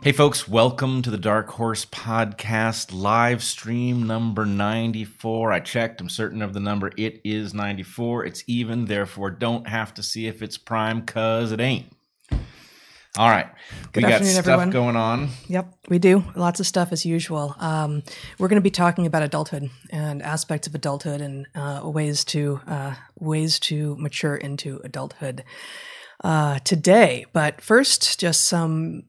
Hey folks, welcome to the Dark Horse Podcast live stream number 94. I checked, I'm certain of the number. It is 94. It's even, therefore don't have to see if it's prime, because it ain't. All right. Good we got stuff everyone. Going on. Yep, we do. Lots of stuff as usual. We're going to be talking about adulthood and aspects of adulthood and ways to mature into adulthood. Today, but first, just some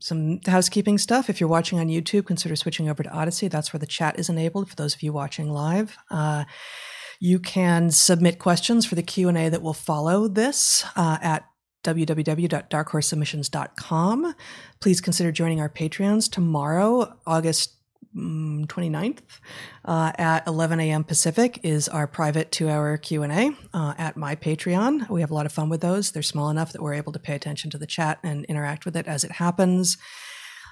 housekeeping stuff. If you're watching on YouTube, consider switching over to Odyssey. That's where the chat is enabled for those of you watching live. You can submit questions for the Q&A that will follow this at www.darkhorsesubmissions.com. Please consider joining our Patreons tomorrow, August 29th at 11 a.m. Pacific is our private 2-hour Q&A at my Patreon. We have a lot of fun with those. They're small enough that we're able to pay attention to the chat and interact with it as it happens.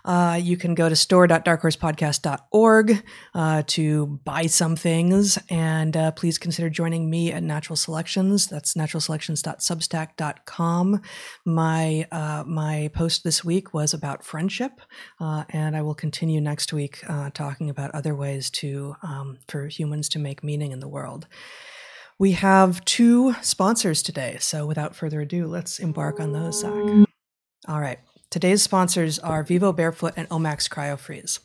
You can go to store.darkhorsepodcast.org to buy some things. And please consider joining me at Natural Selections. That's naturalselections.substack.com. My post this week was about friendship. And I will continue next week talking about other ways to for humans to make meaning in the world. We have two sponsors today. So without further ado, let's embark on those, Zach. All right. Today's sponsors are Vivo Barefoot and Omax Cryofreeze.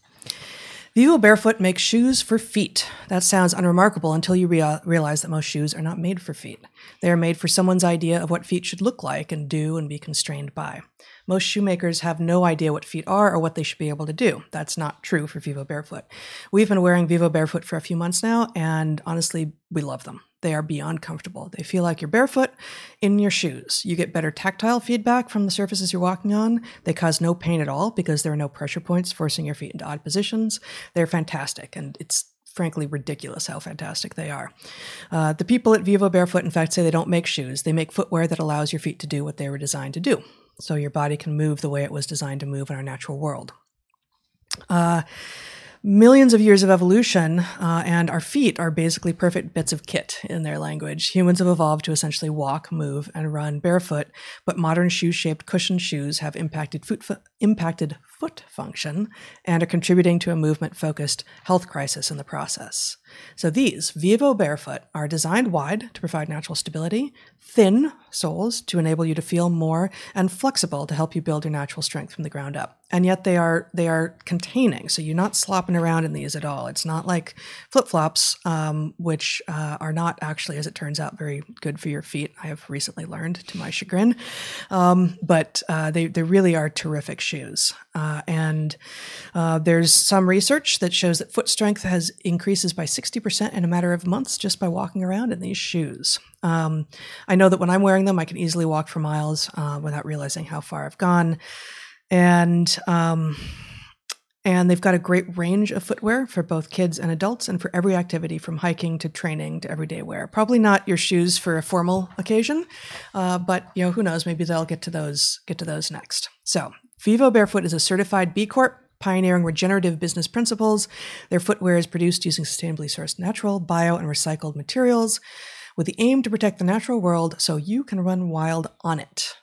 Vivo Barefoot makes shoes for feet. That sounds unremarkable until you realize that most shoes are not made for feet. They are made for someone's idea of what feet should look like and do and be constrained by. Most shoemakers have no idea what feet are or what they should be able to do. That's not true for Vivo Barefoot. We've been wearing Vivo Barefoot for a few months now, and honestly, we love them. They are beyond comfortable. They feel like you're barefoot in your shoes. You get better tactile feedback from the surfaces you're walking on. They cause no pain at all because there are no pressure points forcing your feet into odd positions. They're fantastic, and it's frankly ridiculous how fantastic they are. The people at Vivo Barefoot, in fact, say they don't make shoes. They make footwear that allows your feet to do what they were designed to do, so your body can move the way it was designed to move in our natural world. Millions of years of evolution and our feet are basically perfect bits of kit in their language. Humans have evolved to essentially walk, move, and run barefoot, but modern shoe-shaped cushion shoes have impacted foot function and are contributing to a movement-focused health crisis in the process. So these Vivo Barefoot are designed wide to provide natural stability, thin soles to enable you to feel more, and flexible to help you build your natural strength from the ground up. And yet they are containing, so you're not slopping around in these at all. It's not like flip-flops, which are not actually, as it turns out, very good for your feet. I have recently learned, to my chagrin, but they really are terrific shoes. And there's some research that shows that foot strength increases by 60% in a matter of months just by walking around in these shoes. I know that when I'm wearing them, I can easily walk for miles without realizing how far I've gone. And they've got a great range of footwear for both kids and adults and for every activity from hiking to training to everyday wear. Probably not your shoes for a formal occasion, but you know, who knows, maybe they'll get to those next. So Vivo Barefoot is a certified B Corp, pioneering regenerative business principles. Their footwear is produced using sustainably sourced natural, bio, and recycled materials with the aim to protect the natural world so you can run wild on it.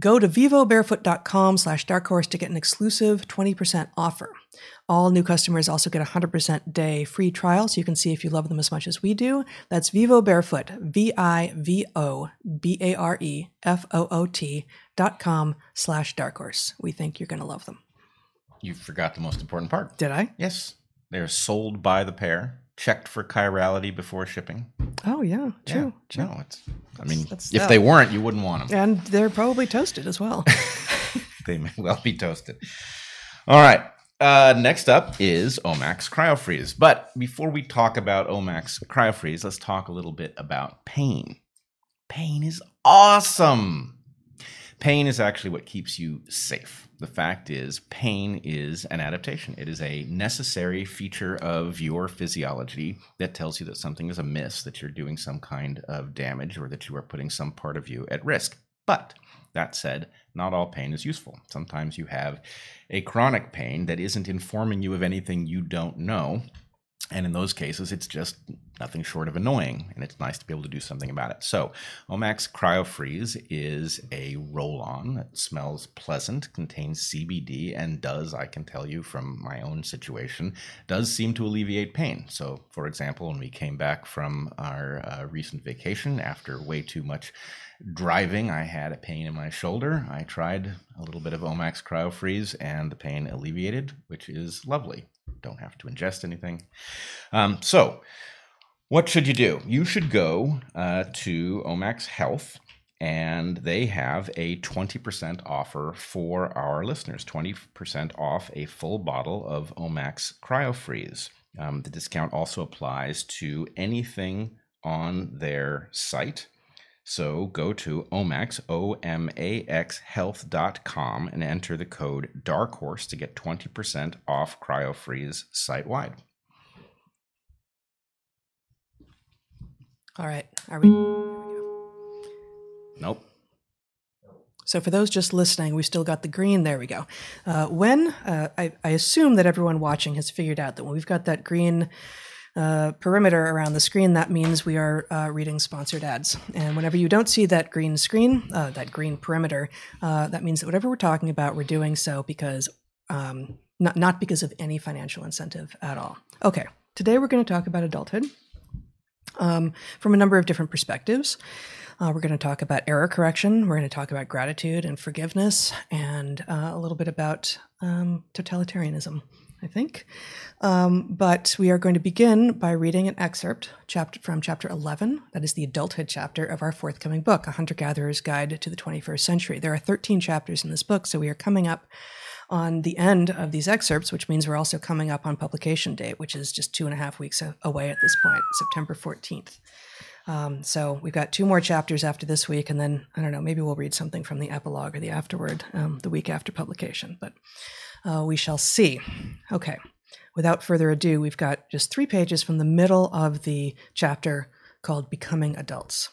Go to vivobarefoot.com/darkhorse to get an exclusive 20% offer. All new customers also get a 100% day free trial, so you can see if you love them as much as we do. That's Vivo Barefoot, vivobarefoot.com/darkhorse. We think you're going to love them. You forgot the most important part. Did I? Yes. They're sold by the pair. Checked for chirality before shipping. Oh, yeah. True. Yeah. No, if they weren't, you wouldn't want them. And they're probably toasted as well. They may well be toasted. All right. Next up is Omax Cryofreeze. But before we talk about Omax Cryofreeze, let's talk a little bit about pain. Pain is awesome. Pain is actually what keeps you safe. The fact is, pain is an adaptation. It is a necessary feature of your physiology that tells you that something is amiss, that you're doing some kind of damage, or that you are putting some part of you at risk. But that said, not all pain is useful. Sometimes you have a chronic pain that isn't informing you of anything you don't know, And in those cases, it's just nothing short of annoying, and it's nice to be able to do something about it. So Omax Cryofreeze is a roll-on that smells pleasant, contains CBD, and does, I can tell you from my own situation, does seem to alleviate pain. So, for example, when we came back from our recent vacation after way too much driving, I had a pain in my shoulder. I tried a little bit of Omax Cryofreeze, and the pain alleviated, which is lovely. Don't have to ingest anything. So what should you do? You should go to Omax Health, and they have a 20% offer for our listeners, 20% off a full bottle of Omax Cryofreeze. The discount also applies to anything on their site. So go to Omax, O-M-A-X, health.com and enter the code DARKHORSE to get 20% off Cryofreeze site-wide. All right. Are we? Nope. So for those just listening, we still got the green. There we go. I assume that everyone watching has figured out that when we've got that green perimeter around the screen, that means we are reading sponsored ads. And whenever you don't see that green screen, that green perimeter, that means that whatever we're talking about, we're doing so because not because of any financial incentive at all. Okay, today we're going to talk about adulthood from a number of different perspectives. We're going to talk about error correction. We're going to talk about gratitude and forgiveness, and a little bit about totalitarianism, I think. But we are going to begin by reading an excerpt from chapter 11. That is the adulthood chapter of our forthcoming book, A Hunter-Gatherer's Guide to the 21st Century. There are 13 chapters in this book, so we are coming up on the end of these excerpts, which means we're also coming up on publication date, which is just 2.5 weeks away at this point, September 14th. So we've got 2 more chapters after this week, and then, I don't know, maybe we'll read something from the epilogue or the afterword the week after publication, but we shall see. Okay, without further ado, we've got just 3 pages from the middle of the chapter called Becoming Adults.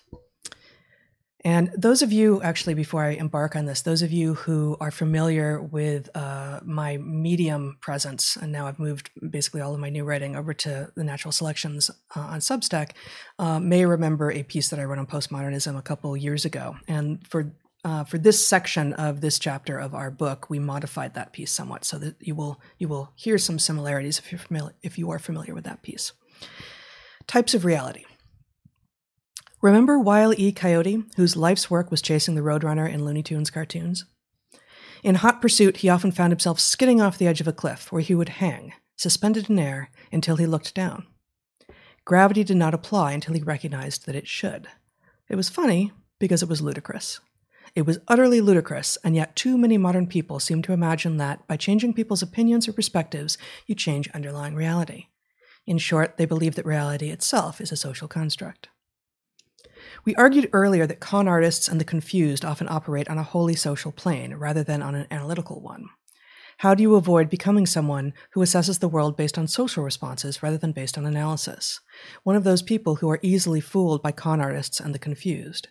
And those of you, actually, before I embark on this, those of you who are familiar with my Medium presence, and now I've moved basically all of my new writing over to the Natural Selections on Substack, may remember a piece that I wrote on postmodernism a couple years ago. And for this section of this chapter of our book, we modified that piece somewhat, so that you will hear some similarities if you are familiar with that piece. Types of reality. Remember Wile E. Coyote, whose life's work was chasing the Roadrunner in Looney Tunes cartoons? In hot pursuit, he often found himself skidding off the edge of a cliff, where he would hang, suspended in air, until he looked down. Gravity did not apply until he recognized that it should. It was funny because it was ludicrous. It was utterly ludicrous, and yet too many modern people seem to imagine that, by changing people's opinions or perspectives, you change underlying reality. In short, they believe that reality itself is a social construct. We argued earlier that con artists and the confused often operate on a wholly social plane rather than on an analytical one. How do you avoid becoming someone who assesses the world based on social responses rather than based on analysis? One of those people who are easily fooled by con artists and the confused.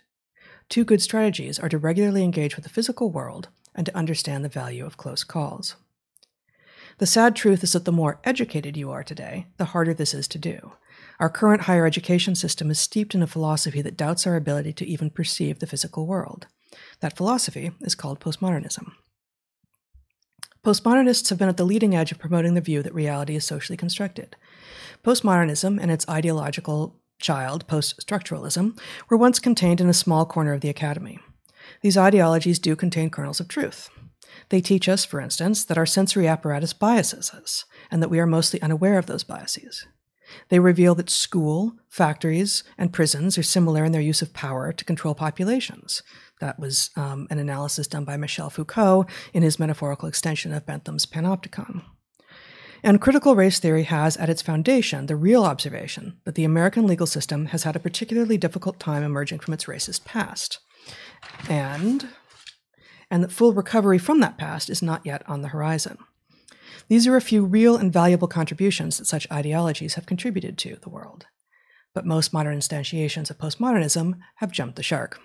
2 good strategies are to regularly engage with the physical world and to understand the value of close calls. The sad truth is that the more educated you are today, the harder this is to do. Our current higher education system is steeped in a philosophy that doubts our ability to even perceive the physical world. That philosophy is called postmodernism. Postmodernists have been at the leading edge of promoting the view that reality is socially constructed. Postmodernism and its ideological child, post-structuralism, were once contained in a small corner of the academy. These ideologies do contain kernels of truth. They teach us, for instance, that our sensory apparatus biases us, and that we are mostly unaware of those biases. They reveal that school, factories, and prisons are similar in their use of power to control populations. That was an analysis done by Michel Foucault in his metaphorical extension of Bentham's Panopticon. And critical race theory has at its foundation the real observation that the American legal system has had a particularly difficult time emerging from its racist past, and that full recovery from that past is not yet on the horizon. These are a few real and valuable contributions that such ideologies have contributed to the world. But most modern instantiations of postmodernism have jumped the shark.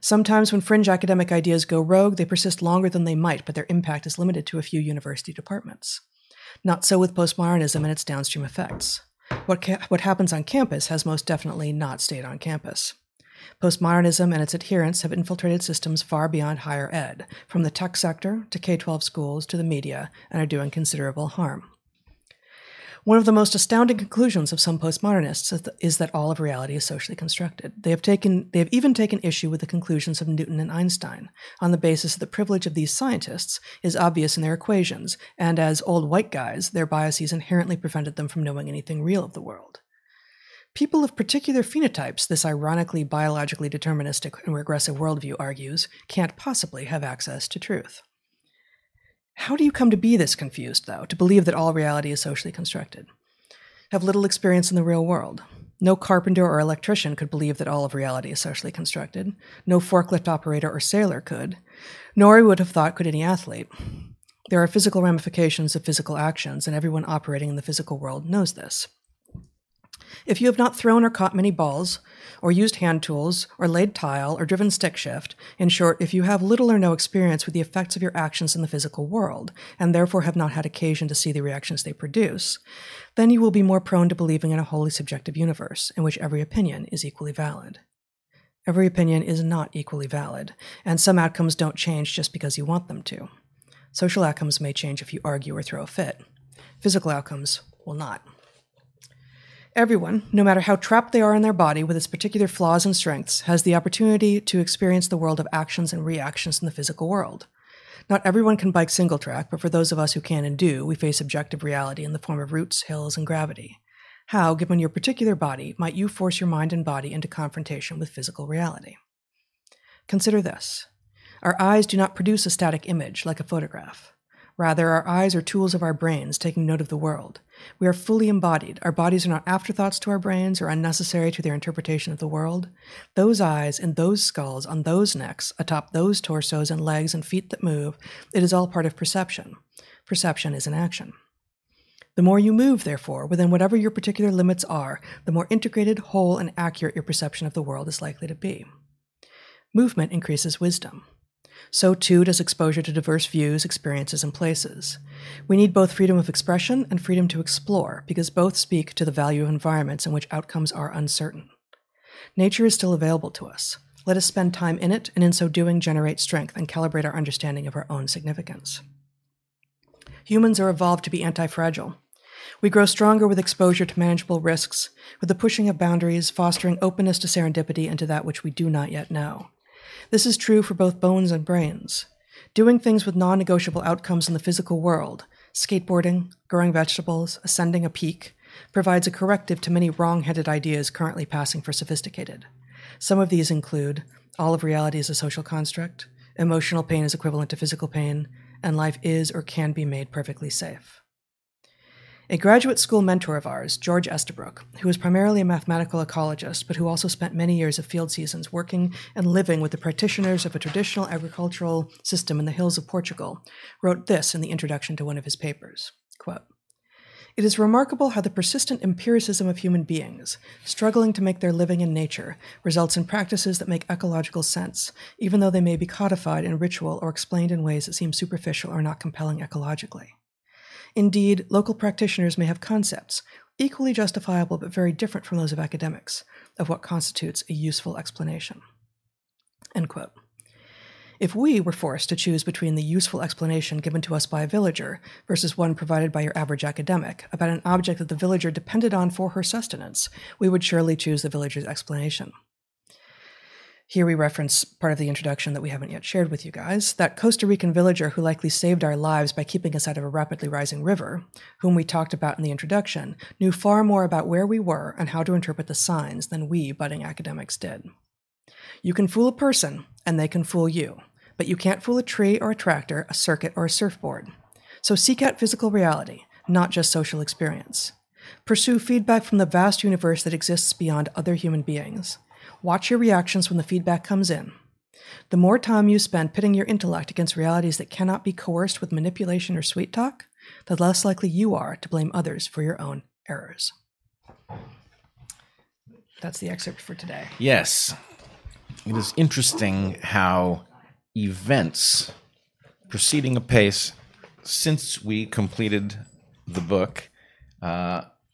Sometimes when fringe academic ideas go rogue, they persist longer than they might, but their impact is limited to a few university departments. Not so with postmodernism and its downstream effects. What happens on campus has most definitely not stayed on campus. Postmodernism and its adherents have infiltrated systems far beyond higher ed, from the tech sector to K-12 schools to the media, and are doing considerable harm. One of the most astounding conclusions of some postmodernists is that all of reality is socially constructed. They have even taken issue with the conclusions of Newton and Einstein, on the basis that the privilege of these scientists is obvious in their equations, and as old white guys, their biases inherently prevented them from knowing anything real of the world. People of particular phenotypes, this ironically biologically deterministic and regressive worldview argues, can't possibly have access to truth. How do you come to be this confused, though, to believe that all reality is socially constructed? Have little experience in the real world. No carpenter or electrician could believe that all of reality is socially constructed. No forklift operator or sailor could. Nor would have thought could any athlete. There are physical ramifications of physical actions, and everyone operating in the physical world knows this. If you have not thrown or caught many balls, or used hand tools, or laid tile, or driven stick shift, in short, if you have little or no experience with the effects of your actions in the physical world, and therefore have not had occasion to see the reactions they produce, then you will be more prone to believing in a wholly subjective universe, in which every opinion is equally valid. Every opinion is not equally valid, and some outcomes don't change just because you want them to. Social outcomes may change if you argue or throw a fit. Physical outcomes will not. Everyone, no matter how trapped they are in their body with its particular flaws and strengths, has the opportunity to experience the world of actions and reactions in the physical world. Not everyone can bike single track, but for those of us who can and do, we face objective reality in the form of roots, hills, and gravity. How, given your particular body, might you force your mind and body into confrontation with physical reality? Consider this. Our eyes do not produce a static image like a photograph. Rather, our eyes are tools of our brains taking note of the world. We are fully embodied. Our bodies are not afterthoughts to our brains or unnecessary to their interpretation of the world. Those eyes and those skulls on those necks, atop those torsos and legs and feet that move, it is all part of perception. Perception is an action. The more you move, therefore, within whatever your particular limits are, the more integrated, whole, and accurate your perception of the world is likely to be. Movement increases wisdom. So, too, does exposure to diverse views, experiences, and places. We need both freedom of expression and freedom to explore, because both speak to the value of environments in which outcomes are uncertain. Nature is still available to us. Let us spend time in it, and in so doing generate strength and calibrate our understanding of our own significance. Humans are evolved to be anti-fragile. We grow stronger with exposure to manageable risks, with the pushing of boundaries, fostering openness to serendipity and to that which we do not yet know. This is true for both bones and brains. Doing things with non-negotiable outcomes in the physical world, skateboarding, growing vegetables, ascending a peak, provides a corrective to many wrong-headed ideas currently passing for sophisticated. Some of these include, all of reality is a social construct, emotional pain is equivalent to physical pain, and life is or can be made perfectly safe. A graduate school mentor of ours, George Estabrook, who was primarily a mathematical ecologist, but who also spent many years of field seasons working and living with the practitioners of a traditional agricultural system in the hills of Portugal, wrote this in the introduction to one of his papers, quote, "It is remarkable how the persistent empiricism of human beings, struggling to make their living in nature, results in practices that make ecological sense, even though they may be codified in ritual or explained in ways that seem superficial or not compelling ecologically. Indeed, local practitioners may have concepts, equally justifiable but very different from those of academics, of what constitutes a useful explanation." End quote. If we were forced to choose between the useful explanation given to us by a villager versus one provided by your average academic about an object that the villager depended on for her sustenance, we would surely choose the villager's explanation. Here we reference part of the introduction that we haven't yet shared with you guys, that Costa Rican villager who likely saved our lives by keeping us out of a rapidly rising river, whom we talked about in the introduction, knew far more about where we were and how to interpret the signs than we budding academics did. You can fool a person, and they can fool you, but you can't fool a tree or a tractor, a circuit or a surfboard. So seek out physical reality, not just social experience. Pursue feedback from the vast universe that exists beyond other human beings. Watch your reactions when the feedback comes in. The more time you spend pitting your intellect against realities that cannot be coerced with manipulation or sweet talk, the less likely you are to blame others for your own errors. That's the excerpt for today. Yes. It is interesting how events proceeding apace since we completed the book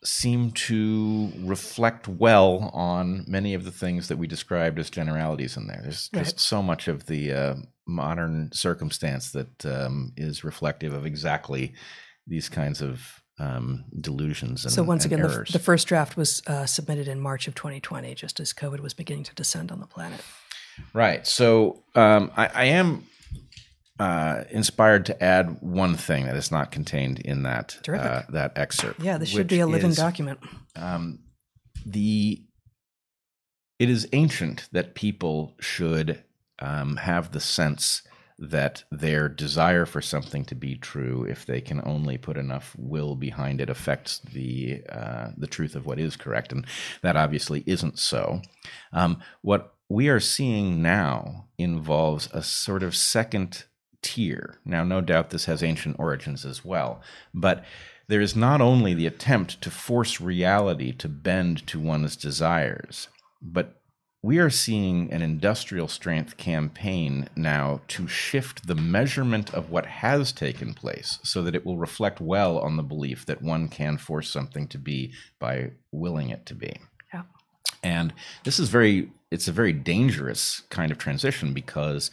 seem to reflect well on many of the things that we described as generalities in there. There's just so much of the modern circumstance that is reflective of exactly these kinds of delusions and errors. So once again, the first draft was submitted in March of 2020, just as COVID was beginning to descend on the planet. Right. So I am inspired to add one thing that is not contained in that excerpt. Yeah, this should be a living document. It is ancient that people should have the sense that their desire for something to be true, if they can only put enough will behind it, affects the truth of what is correct, and that obviously isn't so. What we are seeing now involves a sort of second tier. Now, no doubt this has ancient origins as well, but there is not only the attempt to force reality to bend to one's desires, but we are seeing an industrial strength campaign now to shift the measurement of what has taken place so that it will reflect well on the belief that one can force something to be by willing it to be. Yeah. And this is it's a very dangerous kind of transition, because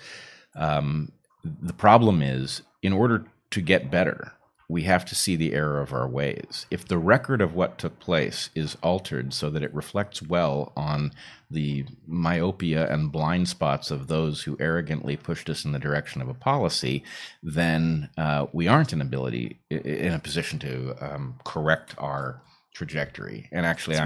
the problem is, in order to get better, we have to see the error of our ways. If the record of what took place is altered so that it reflects well on the myopia and blind spots of those who arrogantly pushed us in the direction of a policy, then we aren't in a position to correct our trajectory. And actually,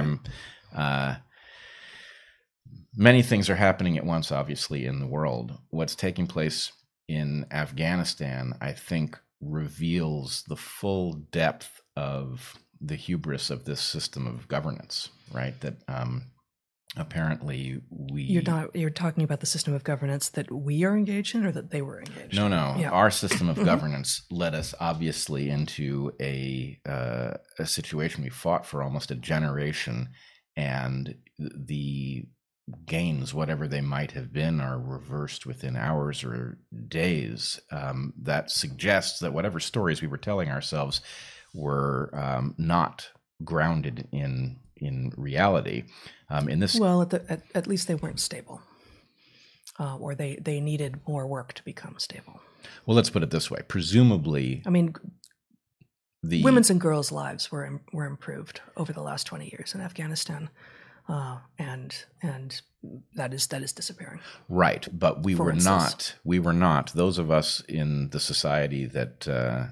many things are happening at once, obviously, in the world. What's taking place in Afghanistan, I think, reveals the full depth of the hubris of this system of governance, right? That apparently You're talking about the system of governance that we are engaged in, or that they were engaged in? No. Yeah. Our system of governance led us obviously into a situation we fought for almost a generation, and the gains, whatever they might have been, are reversed within hours or days. That suggests that whatever stories we were telling ourselves were not grounded in reality. At least they weren't stable, or they needed more work to become stable. Well, let's put it this way: presumably, the women's and girls' lives were improved over the last 20 years in Afghanistan. And that is disappearing. Right, but we were not. Those of us in the society that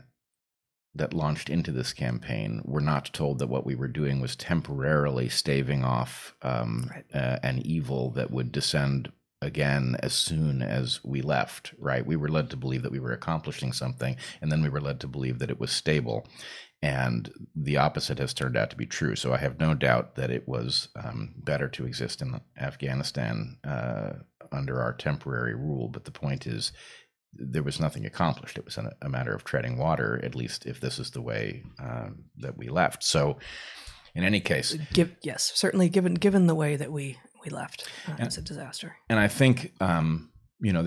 launched into this campaign were not told that what we were doing was temporarily staving off an evil that would descend again as soon as we left. Right, we were led to believe that we were accomplishing something, and then we were led to believe that it was stable. And the opposite has turned out to be true. So I have no doubt that it was better to exist in Afghanistan under our temporary rule. But the point is, there was nothing accomplished. It was a matter of treading water, at least if this is the way that we left. So in any case... Yes, certainly given the way that we left, it's a disaster. And I think...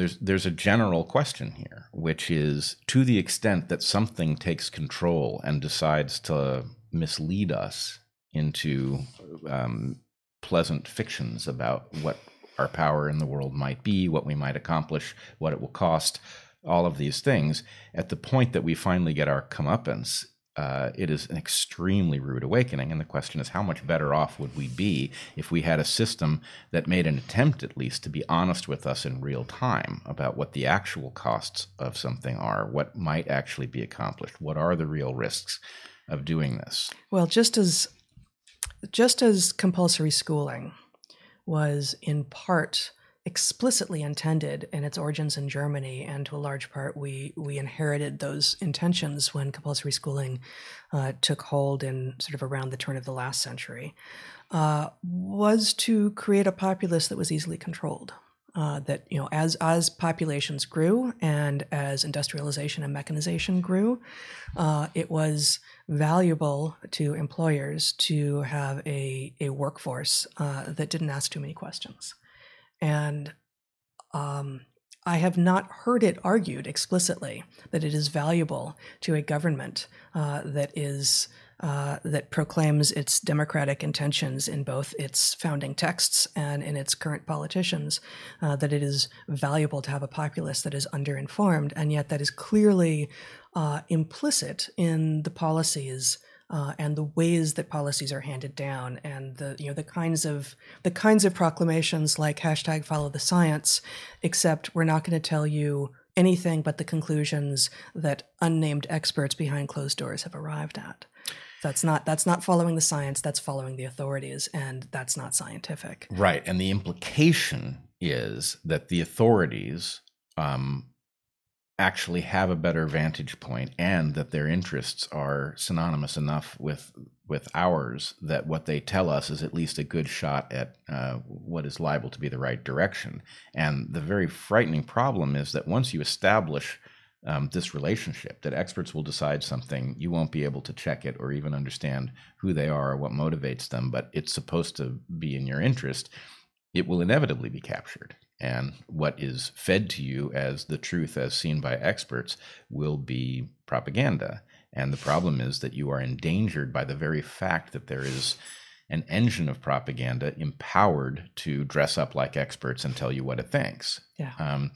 there's a general question here, which is, to the extent that something takes control and decides to mislead us into pleasant fictions about what our power in the world might be, what we might accomplish, what it will cost, all of these things, at the point that we finally get our comeuppance, it is an extremely rude awakening. And the question is, how much better off would we be if we had a system that made an attempt, at least, to be honest with us in real time about what the actual costs of something are, what might actually be accomplished, what are the real risks of doing this? Well, just as compulsory schooling was in part explicitly intended in its origins in Germany, and to a large part we inherited those intentions when compulsory schooling took hold in sort of around the turn of the last century, was to create a populace that was easily controlled. That, as populations grew and as industrialization and mechanization grew, it was valuable to employers to have a workforce that didn't ask too many questions. And I have not heard it argued explicitly that it is valuable to a government that proclaims its democratic intentions in both its founding texts and in its current politicians, that it is valuable to have a populace that is underinformed, and yet that is clearly implicit in the policies and the ways that policies are handed down, and the kinds of proclamations like #FollowTheScience, except we're not going to tell you anything but the conclusions that unnamed experts behind closed doors have arrived at. That's not following the science, that's following the authorities, and that's not scientific. Right. And the implication is that the authorities actually have a better vantage point, and that their interests are synonymous enough with ours that what they tell us is at least a good shot at what is liable to be the right direction. And the very frightening problem is that once you establish this relationship, that experts will decide something, you won't be able to check it or even understand who they are or what motivates them, but it's supposed to be in your interest, it will inevitably be captured. And what is fed to you as the truth as seen by experts will be propaganda. And the problem is that you are endangered by the very fact that there is an engine of propaganda empowered to dress up like experts and tell you what it thinks. Yeah. And,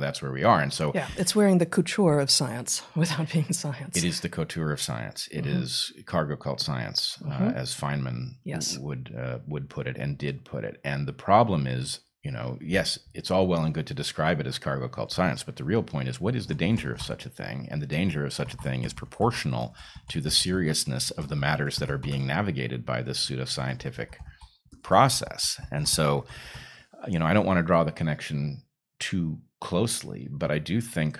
that's where we are. And so... yeah, it's wearing the couture of science without being science. It is the couture of science. It mm-hmm. is cargo cult science, mm-hmm. As Feynman yes. would put it and did put it. And the problem is, yes, it's all well and good to describe it as cargo cult science, but the real point is, what is the danger of such a thing? And the danger of such a thing is proportional to the seriousness of the matters that are being navigated by this pseudoscientific process. And so, I don't want to draw the connection too closely, but I do think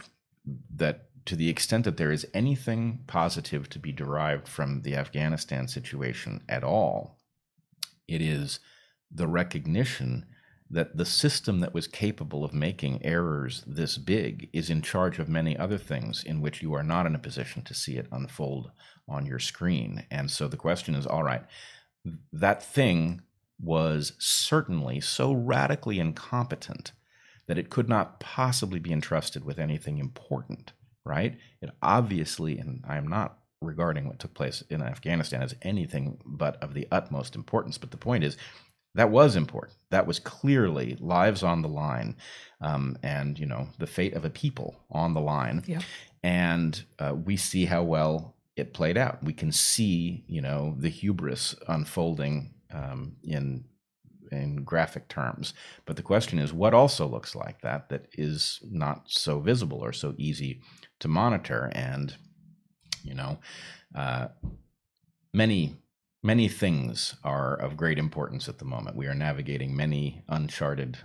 that to the extent that there is anything positive to be derived from the Afghanistan situation at all, it is the recognition that the system that was capable of making errors this big is in charge of many other things in which you are not in a position to see it unfold on your screen. And so the question is, all right, that thing was certainly so radically incompetent that it could not possibly be entrusted with anything important, right? It obviously, and I'm not regarding what took place in Afghanistan as anything but of the utmost importance, but the point is, that was important. That was clearly lives on the line, and the fate of a people on the line. Yeah. And we see how well it played out. We can see, the hubris unfolding in graphic terms. But the question is, what also looks like that is not so visible or so easy to monitor? And many things are of great importance at the moment. We are navigating many uncharted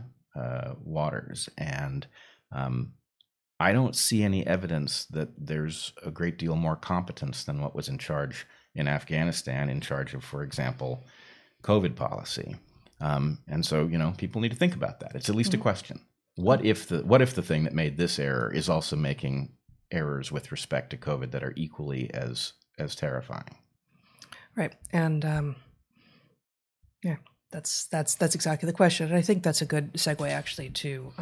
waters, and I don't see any evidence that there's a great deal more competence than what was in charge in Afghanistan, in charge of, for example, COVID policy. And so, people need to think about that. It's at least mm-hmm. a question. What if the thing that made this error is also making errors with respect to COVID that are equally as terrifying? Right. And that's exactly the question. And I think that's a good segue actually to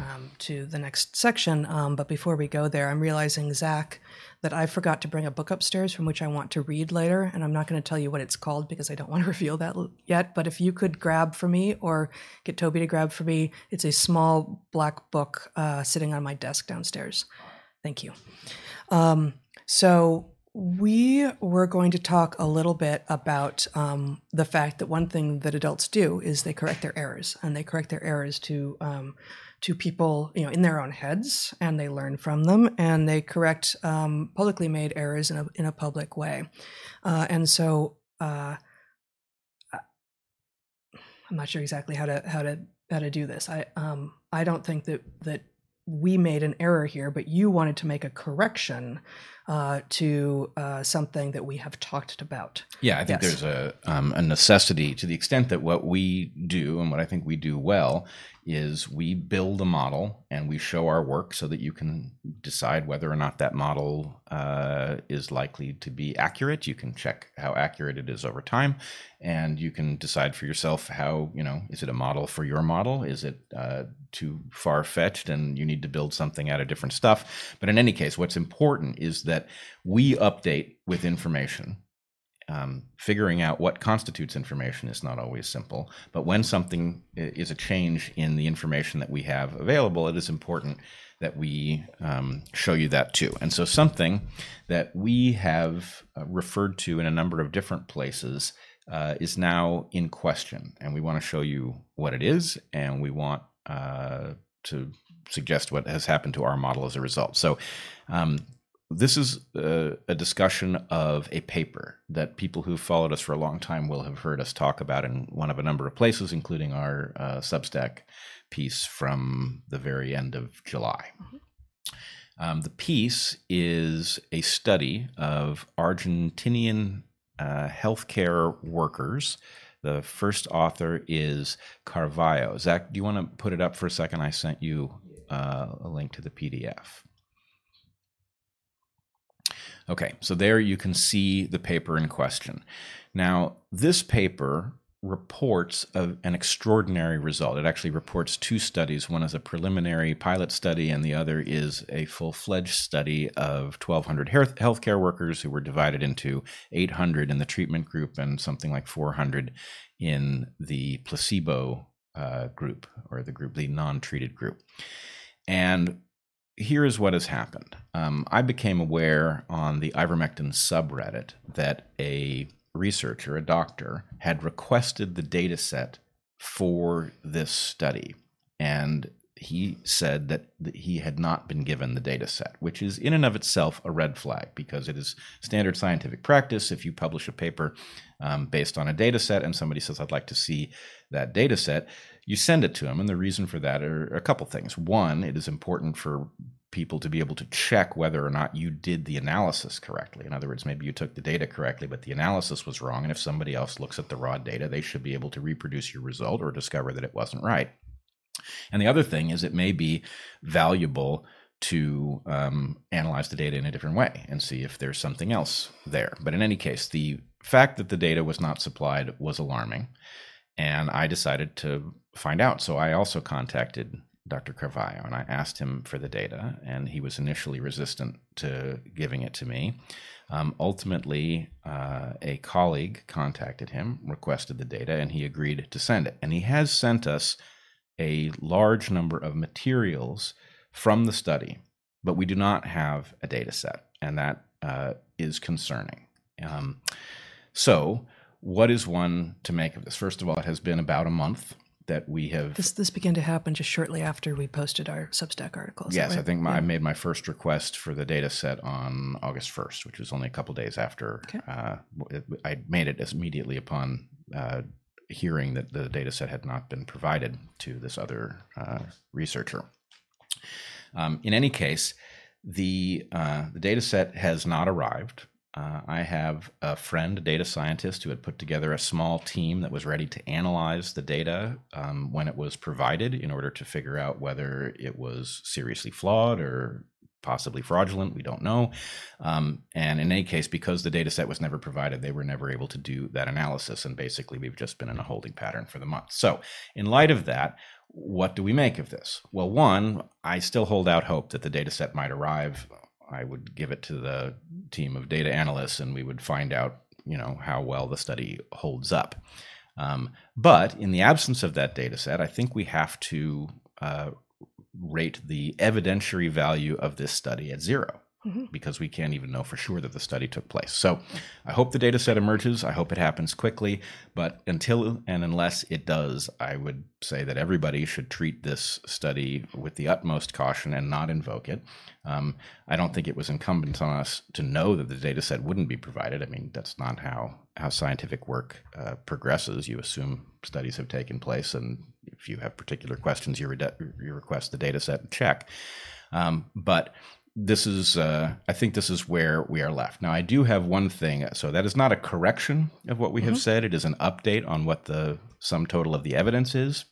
the next section. But before we go there, I'm realizing, Zach, that I forgot to bring a book upstairs from which I want to read later. And I'm not going to tell you what it's called because I don't want to reveal that yet. But if you could grab for me or get Toby to grab for me, it's a small black book sitting on my desk downstairs. Thank you. So we were going to talk a little bit about the fact that one thing that adults do is they correct their errors, and they correct their errors to people, in their own heads, and they learn from them, and they correct publicly made errors in a public way. And so I'm not sure exactly how to do this. I don't think that we made an error here, but you wanted to make a correction to something that we have talked about. Yeah, I think yes. There's a necessity, to the extent that what we do and what I think we do well is we build a model and we show our work so that you can decide whether or not that model is likely to be accurate. You can check how accurate it is over time, and you can decide for yourself how, is it a model for your model? Is it too far-fetched and you need need to build something out of different stuff. But in any case, what's important is that we update with information. Figuring out what constitutes information is not always simple, but when something is a change in the information that we have available, it is important that we show you that too. And so something that we have referred to in a number of different places is now in question, and we want to show you what it is, and we want to suggest what has happened to our model as a result. So this is a discussion of a paper that people who've followed us for a long time will have heard us talk about in one of a number of places, including our Substack piece from the very end of July. The piece is a study of Argentinian healthcare workers. The first author is Carvallo. Zach, do you want to put it up for a second? I sent you a link to the PDF. Okay, so there you can see the paper in question. Now, this paper reports an extraordinary result. It actually reports two studies. One is a preliminary pilot study, and the other is a full-fledged study of 1,200 healthcare workers who were divided into 800 in the treatment group and something like 400 in the placebo group, or the non-treated group. And here is what has happened. I became aware on the Ivermectin subreddit that a researcher, a doctor, had requested the data set for this study. And he said that he had not been given the data set, which is in and of itself a red flag, because it is standard scientific practice if you publish a paper based on a data set and somebody says, I'd like to see that data set, you send it to them. And the reason for that are a couple things. One, it is important for people to be able to check whether or not you did the analysis correctly. In other words, maybe you took the data correctly, but the analysis was wrong. And if somebody else looks at the raw data, they should be able to reproduce your result or discover that it wasn't right. And the other thing is, it may be valuable to analyze the data in a different way and see if there's something else there. But in any case, the fact that the data was not supplied was alarming. And I decided to find out. So I also contacted Dr. Carvallo, and I asked him for the data, and he was initially resistant to giving it to me. Ultimately, a colleague contacted him, requested the data, and he agreed to send it. And he has sent us a large number of materials from the study, but we do not have a data set, and that is concerning. So what is one to make of this? First of all, it has been about a month that we have... This began to happen just shortly after we posted our Substack articles. Yes, right? I think I made my first request for the data set on August 1st, which was only a couple days after. Okay. I made it immediately upon hearing that the data set had not been provided to this other researcher. In any case, the data set has not arrived. I have a friend, a data scientist, who had put together a small team that was ready to analyze the data when it was provided in order to figure out whether it was seriously flawed or possibly fraudulent. We don't know. And in any case, because the data set was never provided, they were never able to do that analysis. And basically, we've just been in a holding pattern for the month. So in light of that, what do we make of this? Well, one, I still hold out hope that the data set might arrive. I would give it to the team of data analysts, and we would find out, how well the study holds up. But in the absence of that data set, I think we have to rate the evidentiary value of this study at zero, because we can't even know for sure that the study took place. So I hope the data set emerges. I hope it happens quickly. But until and unless it does, I would say that everybody should treat this study with the utmost caution and not invoke it. I don't think it was incumbent on us to know that the data set wouldn't be provided. I mean, that's not how scientific work progresses. You assume studies have taken place, and if you have particular questions, you request the data set and check. But this is, I think this is where we are left. Now, I do have one thing. So that is not a correction of what we have said. It is an update on what the sum total of the evidence is.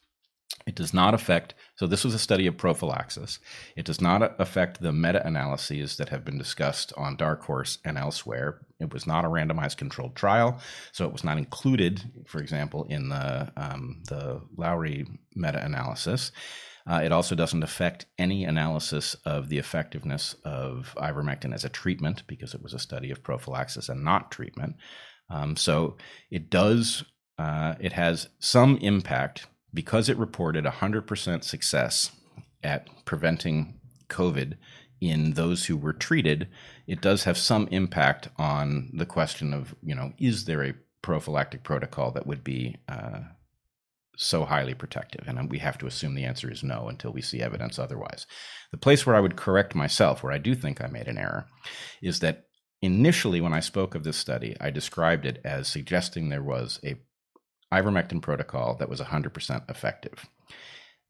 It does not affect, so this was a study of prophylaxis. It does not affect the meta-analyses that have been discussed on Dark Horse and elsewhere. It was not a randomized controlled trial, so it was not included, for example, in the Lowry meta-analysis. It also doesn't affect any analysis of the effectiveness of ivermectin as a treatment, because it was a study of prophylaxis and not treatment. So it does, it has some impact because it reported 100% success at preventing COVID in those who were treated. It does have some impact on the question of, you know, is there a prophylactic protocol that would be so highly protective? And we have to assume the answer is no until we see evidence otherwise. The place where I would correct myself, where I do think I made an error, is that initially when I spoke of this study, I described it as suggesting there was a ivermectin protocol that was 100% effective.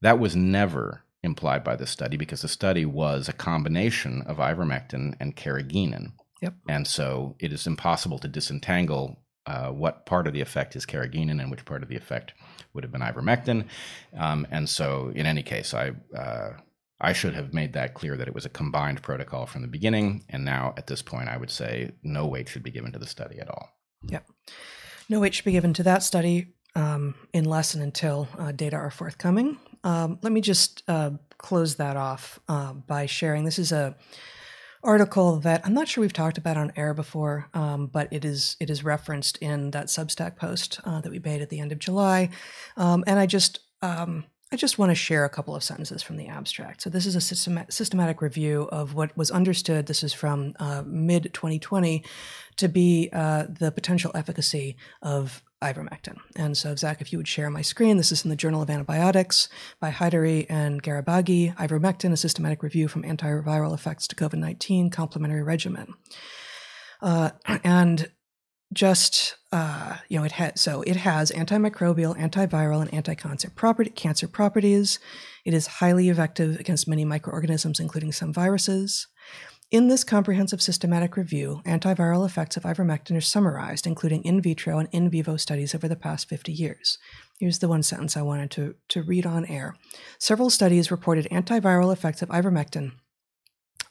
That was never implied by this study, because the study was a combination of ivermectin and carrageenan. Yep. And so it is impossible to disentangle what part of the effect is carrageenan and which part of the effect would have been ivermectin. And so in any case, I should have made that clear that it was a combined protocol from the beginning. And now at this point, I would say no weight should be given to the study at all. Yeah. No weight should be given to that study unless and until data are forthcoming. Let me just close that off by sharing. This is a article that I'm not sure we've talked about on air before, but it is referenced in that Substack post that we made at the end of July. And I just want to share a couple of sentences from the abstract. So this is a systematic review of what was understood, this is from mid-2020, to be the potential efficacy of ivermectin. And so, Zach, if you would share my screen, this is in the Journal of Antibiotics by Haidery and Garabagi, Ivermectin, a systematic review from antiviral effects to COVID-19 complementary regimen. And just, you know, it has antimicrobial, antiviral, and anti-cancer properties. It is highly effective against many microorganisms, including some viruses. In this comprehensive systematic review, antiviral effects of ivermectin are summarized, including in vitro and in vivo studies over the past 50 years. Here's the one sentence I wanted to read on air. Several studies reported antiviral effects of ivermectin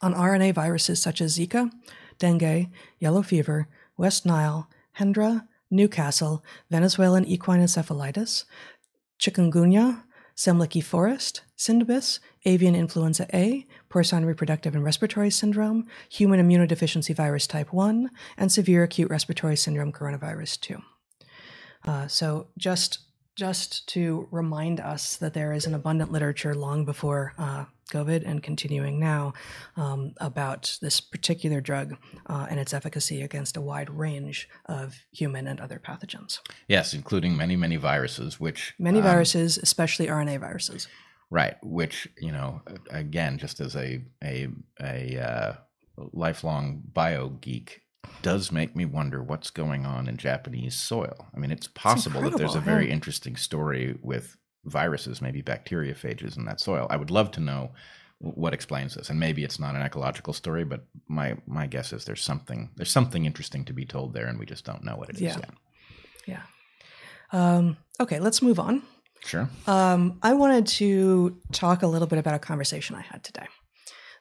on RNA viruses such as Zika, dengue, yellow fever, West Nile, Hendra, Newcastle, Venezuelan equine encephalitis, chikungunya, Semlicky forest, Syndibus, avian influenza A, porcine reproductive and respiratory syndrome, human immunodeficiency virus type 1, and severe acute respiratory syndrome coronavirus 2. So just to remind us that there is an abundant literature long before COVID and continuing now about this particular drug and its efficacy against a wide range of human and other pathogens. Yes, including many, many viruses, which... Many viruses, especially RNA viruses. Right, which, you know, again, just as a lifelong bio geek, does make me wonder what's going on in Japanese soil. I mean, it's possible that there's a very interesting story with viruses, maybe bacteriophages in that soil. I would love to know what explains this. And maybe it's not an ecological story, but my guess is there's something interesting to be told there, and we just don't know what it is yet. Yeah. Okay, let's move on. Sure. I wanted to talk a little bit about a conversation I had today.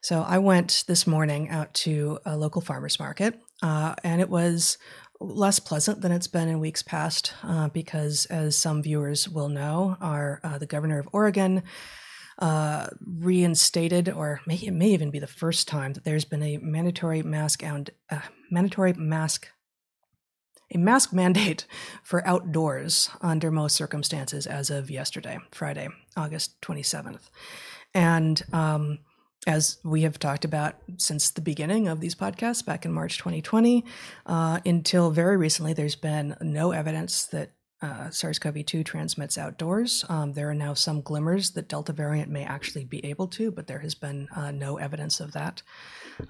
So I went this morning out to a local farmer's market, and it was less pleasant than it's been in weeks past because, as some viewers will know, the governor of Oregon reinstated, or it may even be the first time, that there's been a mask mandate for outdoors under most circumstances as of yesterday, Friday, August 27th. And as we have talked about since the beginning of these podcasts back in March 2020, until very recently, there's been no evidence that SARS-CoV-2 transmits outdoors. There are now some glimmers that Delta variant may actually be able to, but there has been no evidence of that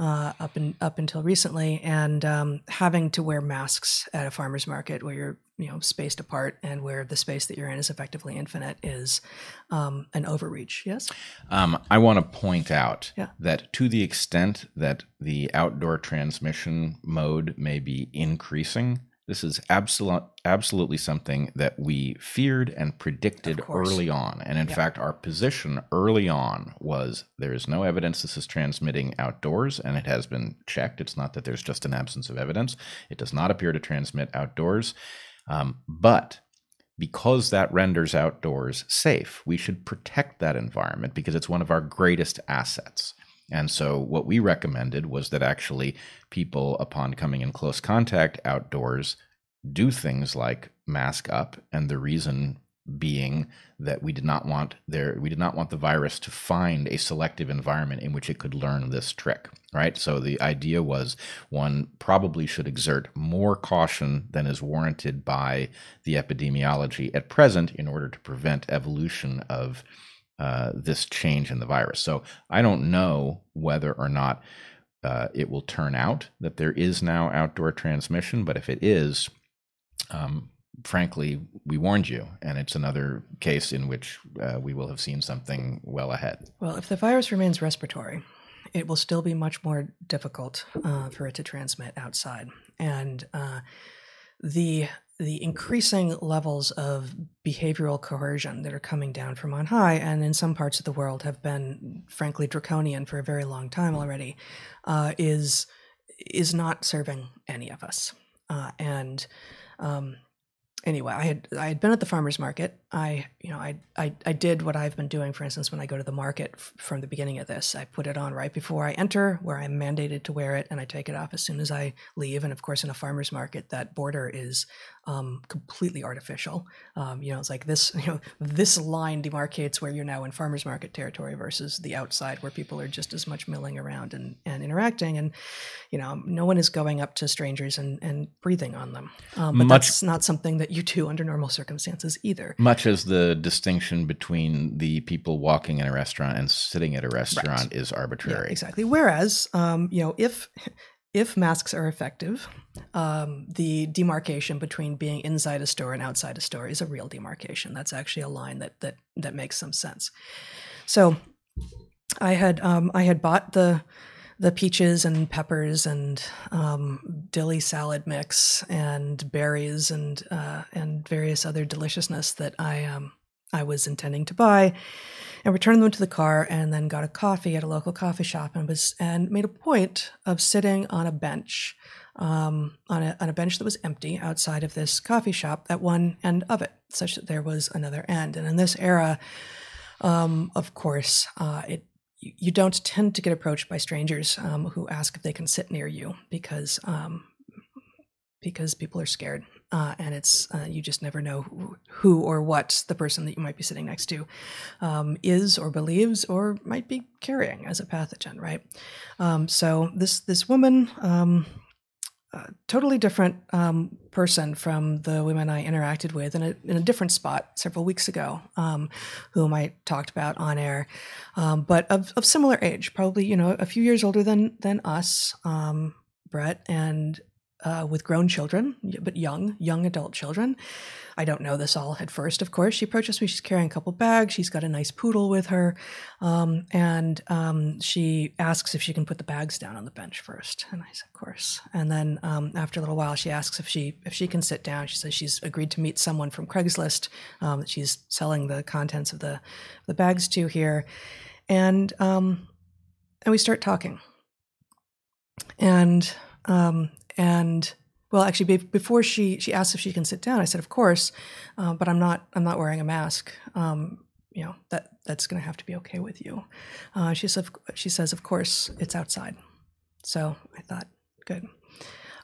up until recently. And having to wear masks at a farmer's market where you're spaced apart and where the space that you're in is effectively infinite is an overreach. Yes? I want to point out that to the extent that the outdoor transmission mode may be increasing, this is absolutely something that we feared and predicted early on. And in fact, our position early on was there is no evidence this is transmitting outdoors, and it has been checked. It's not that there's just an absence of evidence. It does not appear to transmit outdoors. But because that renders outdoors safe. We should protect that environment because it's one of our greatest assets. And so what we recommended was that actually people, upon coming in close contact outdoors, do things like mask up, and the reason being that we did not want the virus to find a selective environment in which it could learn this trick, right? So the idea was one probably should exert more caution than is warranted by the epidemiology at present in order to prevent evolution of this change in the virus. So I don't know whether or not it will turn out that there is now outdoor transmission, but if it is, frankly, we warned you, and it's another case in which we will have seen something well ahead. Well, if the virus remains respiratory, it will still be much more difficult for it to transmit outside. And the increasing levels of behavioral coercion that are coming down from on high, and in some parts of the world have been, frankly, draconian for a very long time already, is not serving any of us. Anyway, I had been at the farmer's market. I did what I've been doing, for instance, when I go to the market from the beginning of this. I put it on right before I enter, where I'm mandated to wear it, and I take it off as soon as I leave. And of course, in a farmer's market, that border is completely artificial. It's like this. This line demarcates where you're now in farmer's market territory versus the outside, where people are just as much milling around and interacting, and no one is going up to strangers and breathing on them. But that's not something that you do under normal circumstances either. Much as the distinction between the people walking in a restaurant and sitting at a restaurant is arbitrary. Yeah, exactly. Whereas, if masks are effective, the demarcation between being inside a store and outside a store is a real demarcation. That's actually a line that makes some sense. So I had bought the peaches and peppers and dilly salad mix and berries and various other deliciousness that I was intending to buy, and returned them to the car, and then got a coffee at a local coffee shop and made a point of sitting on a bench, on a bench that was empty outside of this coffee shop at one end of it, such that there was another end. And in this era, of course, you don't tend to get approached by strangers who ask if they can sit near you because people are scared. And it's you just never know who or what the person that you might be sitting next to is or believes or might be carrying as a pathogen, right? So this woman, totally different person from the women I interacted with in a different spot several weeks ago, whom I talked about on air, but of similar age, probably a few years older than us, Brett, and. With grown children, but young adult children. I don't know this all at first, of course. She approaches me. She's carrying a couple bags. She's got a nice poodle with her. And she asks if she can put the bags down on the bench first. And I said, of course. And then after a little while, she asks if she can sit down. She says she's agreed to meet someone from Craigslist that she's selling the contents of the bags to here. And we start talking. Actually, before she asked if she can sit down, I said, "Of course, but I'm not wearing a mask. That's going to have to be okay with you." She says, "Of course, it's outside." So I thought, good.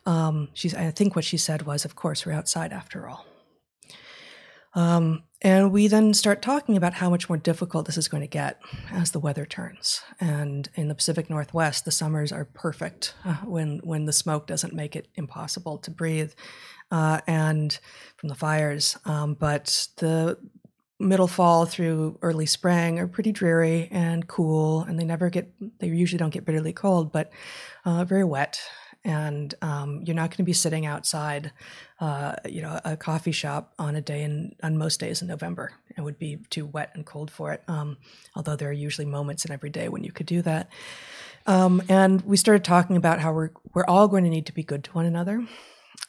I think what she said was, "Of course, we're outside after all." And we then start talking about how much more difficult this is going to get as the weather turns. And in the Pacific Northwest, the summers are perfect when the smoke doesn't make it impossible to breathe and from the fires. But the middle fall through early spring are pretty dreary and cool, and they usually don't get bitterly cold, but very wet. And you're not going to be sitting outside, a coffee shop on a day on most days in November. It would be too wet and cold for it. Although there are usually moments in every day when you could do that. And we started talking about how we're all going to need to be good to one another,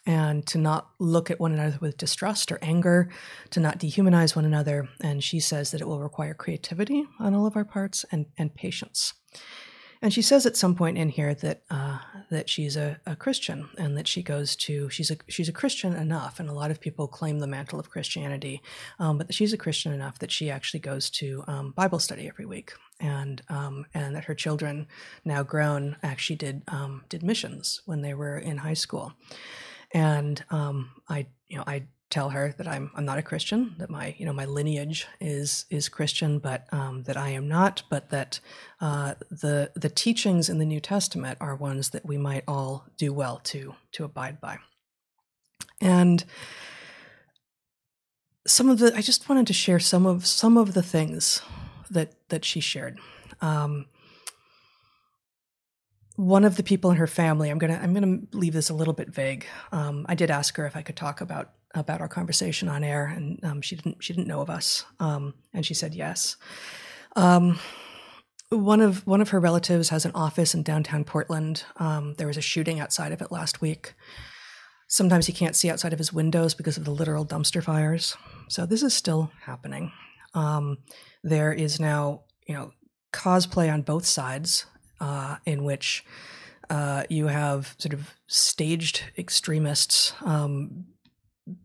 and to not look at one another with distrust or anger, to not dehumanize one another. And she says that it will require creativity on all of our parts and patience. And she says at some point in here that that she's a Christian, and that she goes to she's a Christian enough, and a lot of people claim the mantle of Christianity, but that she's a Christian enough that she actually goes to Bible study every week, and that her children, now grown, actually did missions when they were in high school. And I tell her that I'm not a Christian, that my lineage is Christian, but that I am not, but that the teachings in the New Testament are ones that we might all do well to abide by. And I just wanted to share some of the things that she shared. One of the people in her family, I'm gonna leave this a little bit vague. I did ask her if I could talk about our conversation on air, and she didn't know of us, and she said yes. One of her relatives has an office in downtown Portland. There was a shooting outside of it last week. Sometimes he can't see outside of his windows because of the literal dumpster fires. So this is still happening. There is now, cosplay on both sides. In which you have sort of staged extremists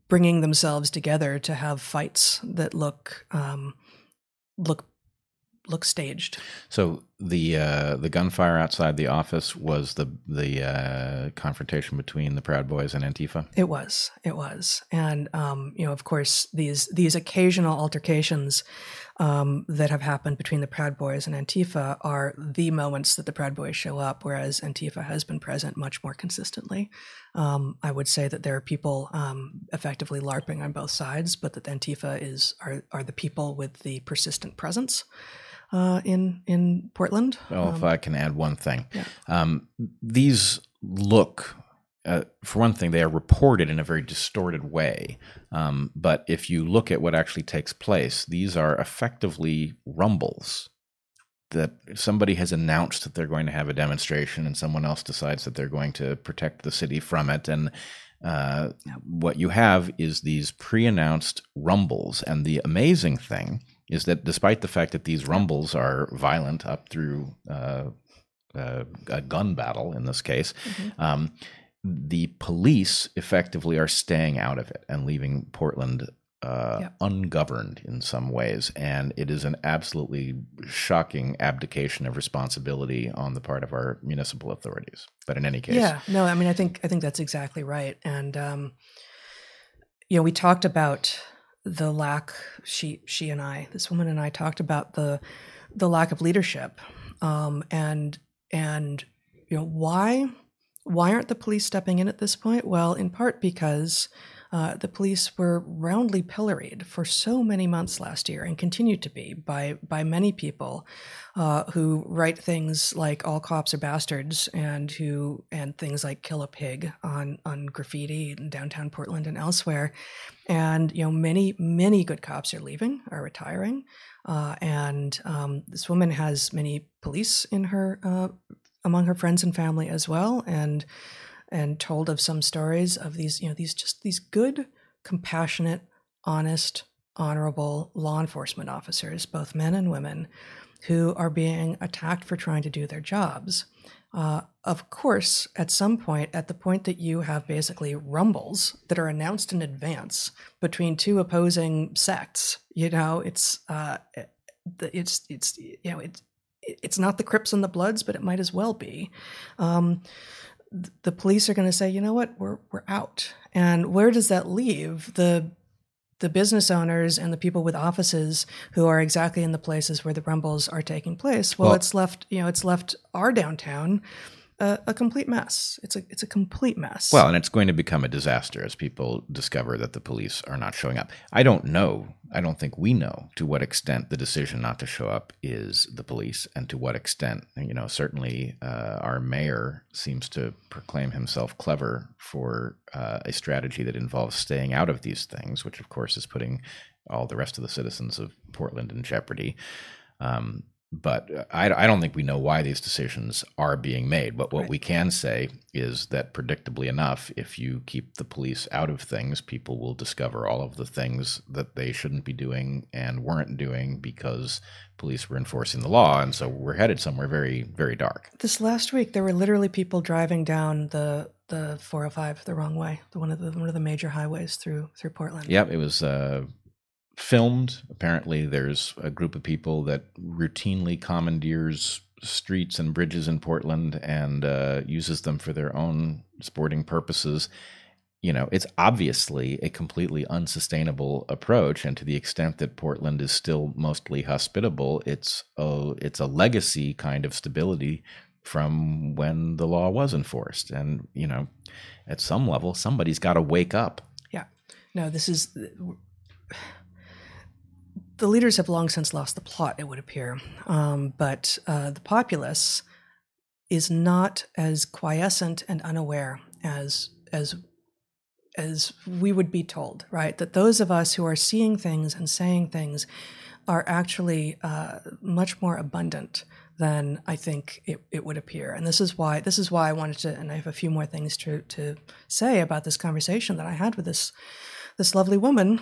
bringing themselves together to have fights that look staged. So the gunfire outside the office was the confrontation between the Proud Boys and Antifa? It was. And of course these occasional altercations that have happened between the Proud Boys and Antifa are the moments that the Proud Boys show up, whereas Antifa has been present much more consistently. I would say that there are people effectively LARPing on both sides, but that Antifa are the people with the persistent presence in Portland. Well, if I can add one thing. Yeah. These look... for one thing, they are reported in a very distorted way. But if you look at what actually takes place, these are effectively rumbles that somebody has announced that they're going to have a demonstration and someone else decides that they're going to protect the city from it. And what you have is these pre-announced rumbles. And the amazing thing is that despite the fact that these rumbles are violent up through a gun battle in this case, mm-hmm. The police effectively are staying out of it and leaving Portland ungoverned in some ways. And it is an absolutely shocking abdication of responsibility on the part of our municipal authorities. But in any case. Yeah, no, I think that's exactly right. And, we talked about the lack, this woman and I talked about the lack of leadership. Why aren't the police stepping in at this point? Well, in part because the police were roundly pilloried for so many months last year and continue to be by many people who write things like "all cops are bastards" and things like "kill a pig" on graffiti in downtown Portland and elsewhere. And many good cops are leaving, are retiring, and this woman has many police in her. Among her friends and family as well, and told of some stories of these good, compassionate, honest, honorable law enforcement officers, both men and women, who are being attacked for trying to do their jobs. Of course, at the point that you have basically rumbles that are announced in advance between two opposing sects, it's not the Crips and the Bloods, but it might as well be. The police are going to say, you know what, we're out. And where does that leave the business owners and the people with offices who are exactly in the places where the rumbles are taking place? Well, it's left our downtown a complete mess. It's a complete mess. Well, and it's going to become a disaster as people discover that the police are not showing up. I don't think we know to what extent the decision not to show up is the police, and to what extent, certainly our mayor seems to proclaim himself clever for a strategy that involves staying out of these things, which of course is putting all the rest of the citizens of Portland in jeopardy. But I don't think we know why these decisions are being made. But what we can say is that, predictably enough, if you keep the police out of things, people will discover all of the things that they shouldn't be doing and weren't doing because police were enforcing the law. And so we're headed somewhere very, very dark. This last week, there were literally people driving down the 405 the wrong way, one of the major highways through Portland. Yep, it was filmed. Apparently, there's a group of people that routinely commandeers streets and bridges in Portland and uses them for their own sporting purposes. You know, it's obviously a completely unsustainable approach, and to the extent that Portland is still mostly hospitable, it's a legacy kind of stability from when the law was enforced. And, you know, at some level, somebody's got to wake up. Yeah. No, this is... The leaders have long since lost the plot, it would appear. But the populace is not as quiescent and unaware as we would be told, right? That those of us who are seeing things and saying things are actually much more abundant than I think it would appear. And this is why I wanted to, and I have a few more things to say about this conversation that I had with this lovely woman,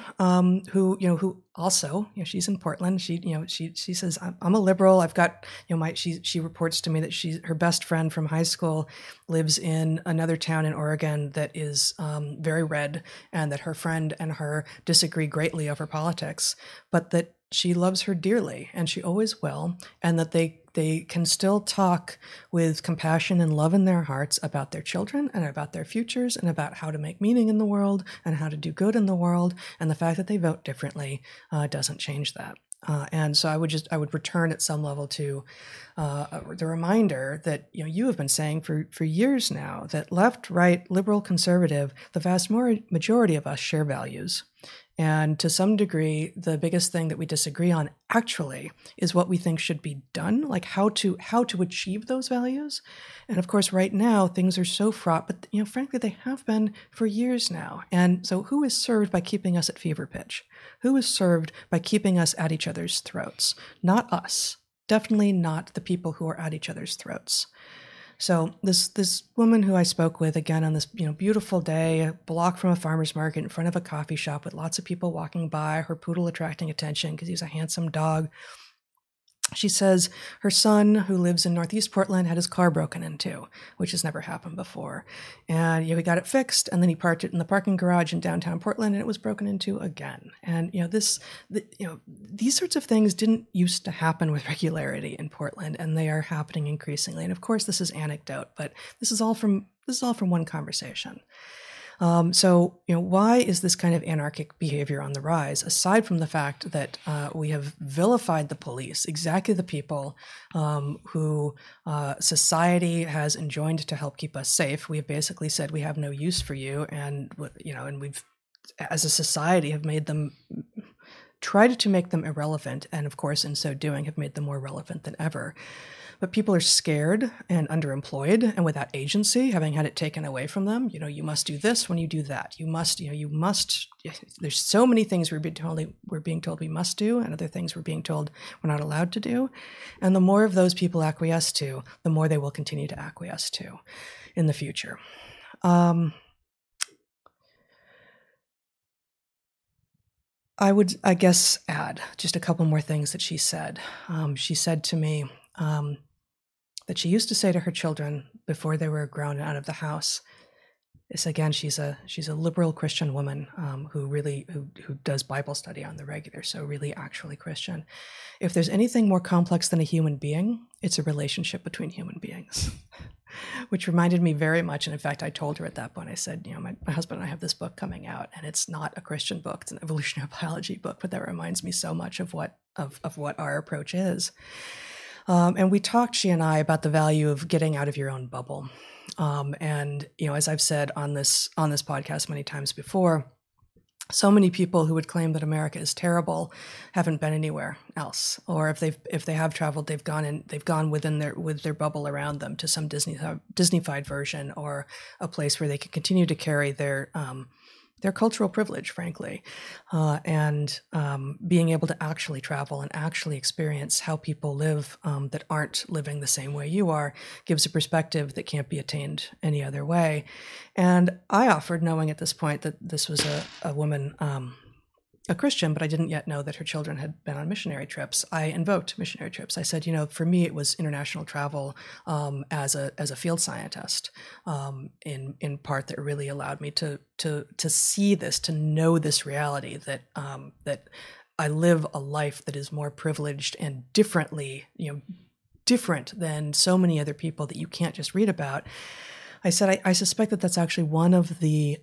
who also, she's in Portland. She says, I'm a liberal. I've got, you know, she reports to me that her best friend from high school lives in another town in Oregon that is very red, and that her friend and her disagree greatly over politics, but that she loves her dearly and she always will. And that they can still talk with compassion and love in their hearts about their children and about their futures and about how to make meaning in the world and how to do good in the world. And the fact that they vote differently doesn't change that. And so I would return at some level to the reminder that, you know, you have been saying for years now that left, right, liberal, conservative, the vast majority of us share values. And to some degree, the biggest thing that we disagree on actually is what we think should be done, like how to achieve those values. And of course, right now, things are so fraught, but, you know, frankly, they have been for years now. And so who is served by keeping us at fever pitch? Who is served by keeping us at each other's throats? Not us. Definitely not the people who are at each other's throats. So this woman who I spoke with, again, on this, you know, beautiful day, a block from a farmer's market in front of a coffee shop with lots of people walking by, her poodle attracting attention because he's a handsome dog. She says her son, who lives in Northeast Portland, had his car broken into, which has never happened before. And, you know, he got it fixed, and then he parked it in the parking garage in downtown Portland, and it was broken into again. And, you know, these sorts of things didn't used to happen with regularity in Portland, and they are happening increasingly. And of course, this is anecdote, but this is all from one conversation. So, you know, why is this kind of anarchic behavior on the rise, aside from the fact that we have vilified the police, exactly the people who society has enjoined to help keep us safe? We have basically said, we have no use for you. And, you know, and we've, as a society, have made them, tried to make them irrelevant. And of course, in so doing, have made them more relevant than ever. But people are scared and underemployed and without agency, having had it taken away from them. You know, you must do this when you do that. You must. There's so many things we're being told we must do, and other things we're being told we're not allowed to do. And the more of those people acquiesce to, the more they will continue to acquiesce to in the future. I would, I guess, add just a couple more things that she said. She said to me, that she used to say to her children before they were grown out of the house. It's, again, she's a liberal Christian woman who does Bible study on the regular, so really actually Christian. If there's anything more complex than a human being, it's a relationship between human beings, which reminded me very much. And in fact, I told her at that point, I said, you know, my husband and I have this book coming out, and it's not a Christian book, it's an evolutionary biology book, but that reminds me so much of what our approach is. And we talked, she and I, about the value of getting out of your own bubble. And, you know, as I've said on this podcast many times before, so many people who would claim that America is terrible haven't been anywhere else, or if they have traveled, they've gone with their bubble around them to some Disneyfied version, or a place where they can continue to carry their their cultural privilege, frankly, and being able to actually travel and actually experience how people live that aren't living the same way you are gives a perspective that can't be attained any other way. And I offered, knowing at this point that this was a woman, a Christian, but I didn't yet know that her children had been on missionary trips. I invoked missionary trips. I said, you know, for me, it was international travel as a field scientist, in part, that really allowed me to see this, to know this reality that that I live a life that is more privileged and differently, you know, different than so many other people that you can't just read about. I said, I suspect that that's actually one of the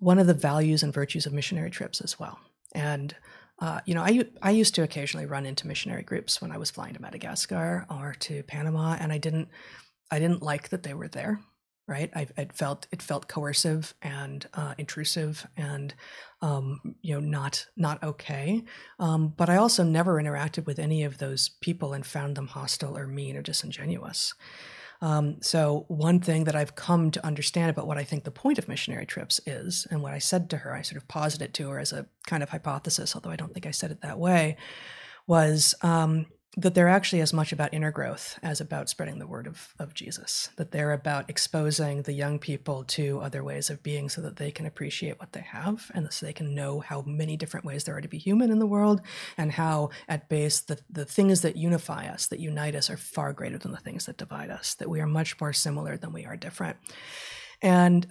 values and virtues of missionary trips as well. And, you know, I used to occasionally run into missionary groups when I was flying to Madagascar or to Panama, and I didn't like that they were there, right? It felt coercive and intrusive and, you know, not okay. But I also never interacted with any of those people and found them hostile or mean or disingenuous. So one thing that I've come to understand about what I think the point of missionary trips is, and what I said to her, I sort of posited to her as a kind of hypothesis, although I don't think I said it that way, was that they're actually as much about inner growth as about spreading the word of Jesus, that they're about exposing the young people to other ways of being so that they can appreciate what they have, and so they can know how many different ways there are to be human in the world, and how at base the things that unify us, that unite us, are far greater than the things that divide us, that we are much more similar than we are different. And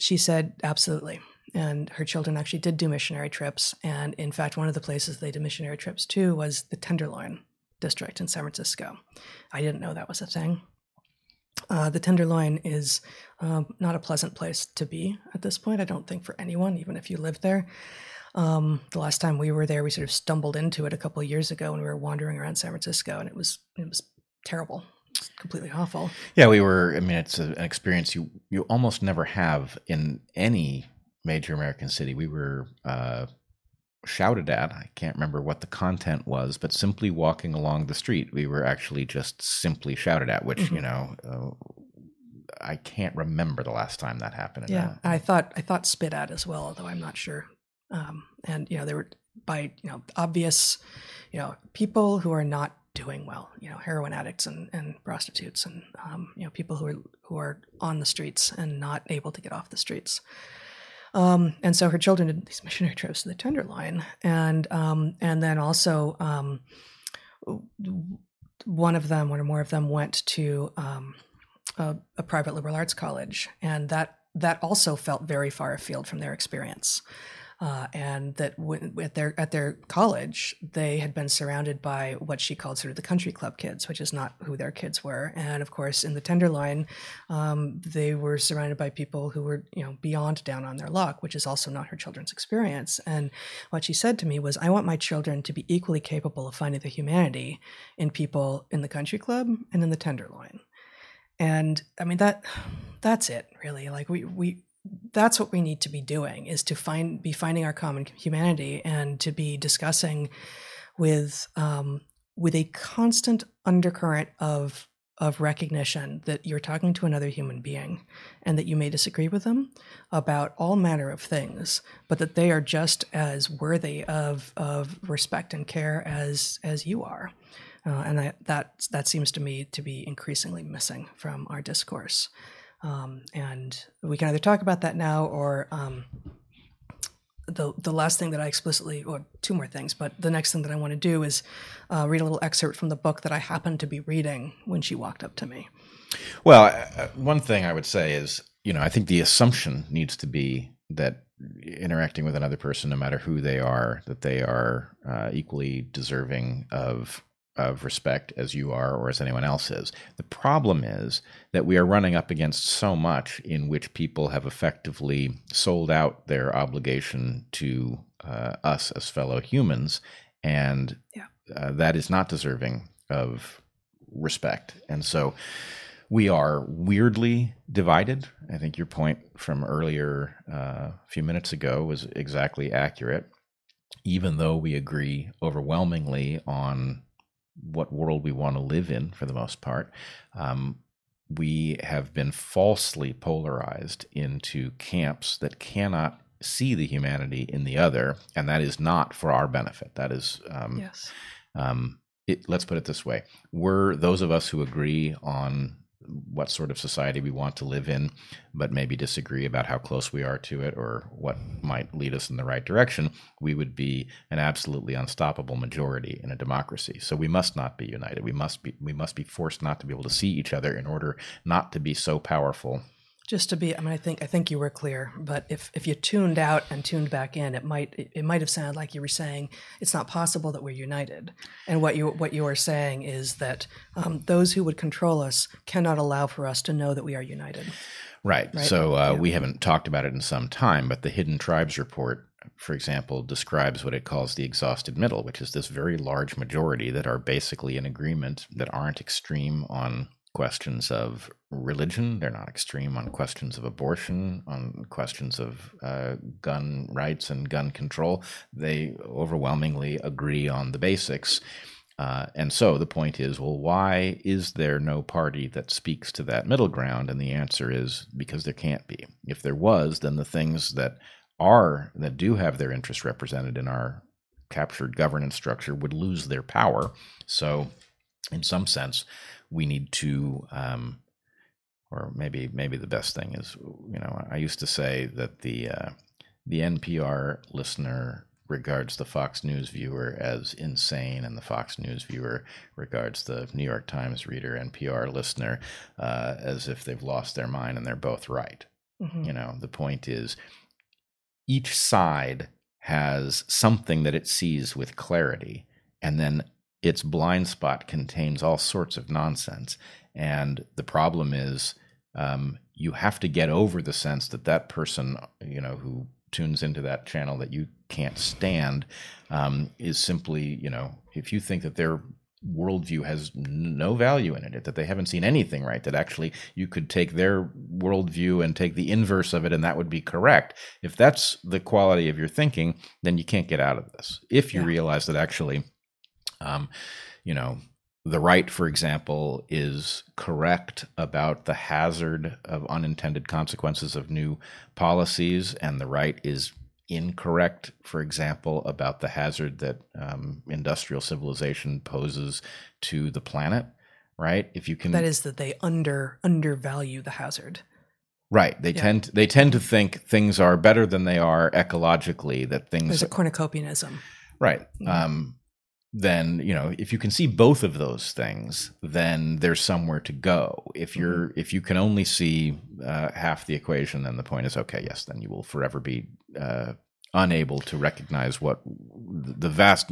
she said, absolutely. And her children actually did do missionary trips. And in fact, one of the places they did missionary trips to was the Tenderloin district in San Francisco. I didn't know that was a thing. The Tenderloin is not a pleasant place to be at this point, I don't think, for anyone, even if you live there. The last time we were there, we sort of stumbled into it a couple of years ago when we were wandering around San Francisco, and it was terrible. It's completely awful. Yeah, we were. I mean, it's an experience you almost never have in any major American city. We were shouted at. I can't remember what the content was, but simply walking along the street, we were actually just simply shouted at, which, you know, I can't remember the last time that happened. Yeah. And I thought spit at as well, although I'm not sure. And, you know, there were, by, you know, obvious, you know, people who are not doing well, you know, heroin addicts and prostitutes and, you know, people who are on the streets and not able to get off the streets. And so her children did these missionary trips to the Tenderloin, and then also one or more of them went to a private liberal arts college, and that also felt very far afield from their experience. And that at their college, they had been surrounded by what she called sort of the country club kids, which is not who their kids were. And of course, in the Tenderloin, they were surrounded by people who were, you know, beyond down on their luck, which is also not her children's experience. And what she said to me was, I want my children to be equally capable of finding the humanity in people in the country club and in the Tenderloin. And I mean, that's it, really. Like we that's what we need to be doing, is to be finding our common humanity, and to be discussing with a constant undercurrent of recognition that you're talking to another human being, and that you may disagree with them about all manner of things, but that they are just as worthy of respect and care as you are. And that seems to me to be increasingly missing from our discourse. And we can either talk about that now, or the last thing that I explicitly, or two more things, but the next thing that I want to do is read a little excerpt from the book that I happened to be reading when she walked up to me. Well, one thing I would say is, you know, I think the assumption needs to be that interacting with another person, no matter who they are, that they are equally deserving of respect as you are or as anyone else is. The problem is that we are running up against so much in which people have effectively sold out their obligation to us as fellow humans, and that is not deserving of respect. And so we are weirdly divided. I think your point from earlier a few minutes ago was exactly accurate. Even though we agree overwhelmingly on what world we want to live in, for the most part, we have been falsely polarized into camps that cannot see the humanity in the other, and that is not for our benefit. That is, let's put it this way. We're those of us who agree on what sort of society we want to live in, but maybe disagree about how close we are to it or what might lead us in the right direction, we would be an absolutely unstoppable majority in a democracy. So we must not be united. We must be forced not to be able to see each other in order not to be so powerful. Just to be, I mean, I think you were clear, but if you tuned out and tuned back in, it might have sounded like you were saying it's not possible that we're united. And what you are saying is that those who would control us cannot allow for us to know that we are united. Right. So we haven't talked about it in some time, but the Hidden Tribes Report, for example, describes what it calls the exhausted middle, which is this very large majority that are basically in agreement, that aren't extreme on questions of religion. They're not extreme on questions of abortion, on questions of gun rights and gun control. They overwhelmingly agree on the basics. And so the point is, well, why is there no party that speaks to that middle ground? And the answer is because there can't be. If there was, then the things that do have their interests represented in our captured governance structure would lose their power. So in some sense, we need to, or maybe the best thing is, you know, I used to say that the NPR listener regards the Fox News viewer as insane, and the Fox News viewer regards the New York Times reader, NPR listener, as if they've lost their mind, and they're both right. Mm-hmm. You know, the point is, each side has something that it sees with clarity, and then its blind spot contains all sorts of nonsense. And the problem is you have to get over the sense that that person, you know, who tunes into that channel that you can't stand is simply, you know, if you think that their worldview has no value in it, that they haven't seen anything right, that actually you could take their worldview and take the inverse of it and that would be correct. If that's the quality of your thinking, then you can't get out of this. If you realize that actually you know, the right, for example, is correct about the hazard of unintended consequences of new policies, and the right is incorrect, for example, about the hazard that industrial civilization poses to the planet, right? If you can, that is that they undervalue the hazard. Right. They tend to think things are better than they are ecologically. That things there's a cornucopianism. Right. Then, you know, if you can see both of those things, then there's somewhere to go. If you can only see half the equation, then the point is, okay, yes, then you will forever be unable to recognize what the vast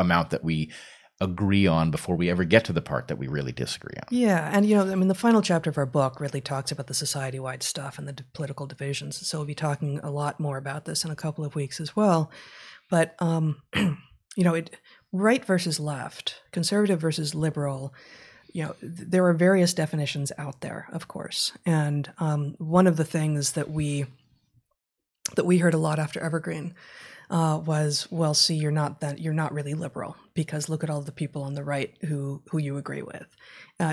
amount that we agree on before we ever get to the part that we really disagree on. Yeah. And, you know, I mean, the final chapter of our book really talks about the society-wide stuff and the political divisions. So we'll be talking a lot more about this in a couple of weeks as well. But, you know, right versus left, conservative versus liberal, you know, there are various definitions out there, of course. And one of the things that we heard a lot after Evergreen was, well, see, you're not really liberal because look at all the people on the right who you agree with.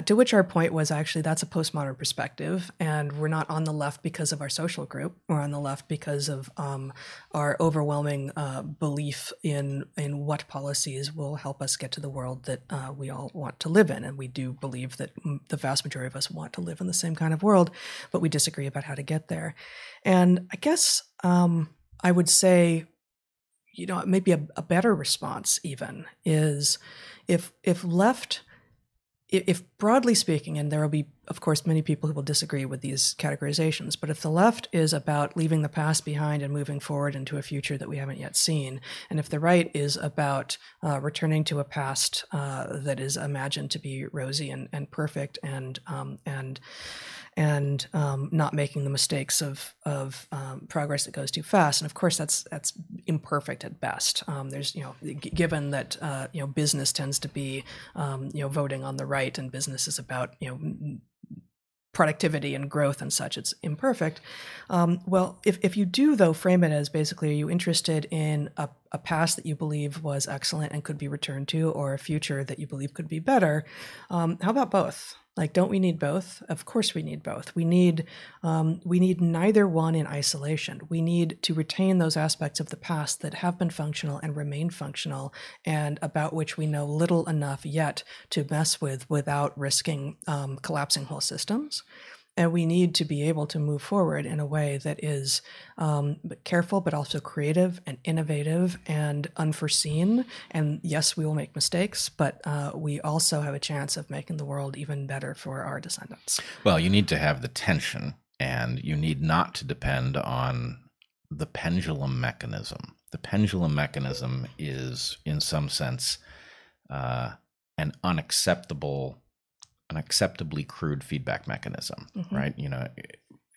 To which our point was actually that's a postmodern perspective, and we're not on the left because of our social group. We're on the left because of our overwhelming belief in what policies will help us get to the world that we all want to live in. And we do believe that the vast majority of us want to live in the same kind of world, but we disagree about how to get there. And I guess I would say, you know, maybe a better response even is if left, if broadly speaking, and there will be, of course, many people who will disagree with these categorizations, but if the left is about leaving the past behind and moving forward into a future that we haven't yet seen, and if the right is about returning to a past that is imagined to be rosy and perfect and not making the mistakes of progress that goes too fast, and of course that's imperfect at best. There's, you know, given that you know, business tends to be you know, voting on the right, and business is about, you know, productivity and growth and such. It's imperfect. Well, if you do, though, frame it as basically, are you interested in a past that you believe was excellent and could be returned to, or a future that you believe could be better? How about both? Like, don't we need both? Of course we need both. We need neither one in isolation. We need to retain those aspects of the past that have been functional and remain functional, and about which we know little enough yet to mess with without risking collapsing whole systems. And we need to be able to move forward in a way that is careful, but also creative and innovative and unforeseen. And yes, we will make mistakes, but we also have a chance of making the world even better for our descendants. Well, you need to have the tension, and you need not to depend on the pendulum mechanism. The pendulum mechanism is, in some sense, an unacceptable, an acceptably crude feedback mechanism, mm-hmm. right? You know,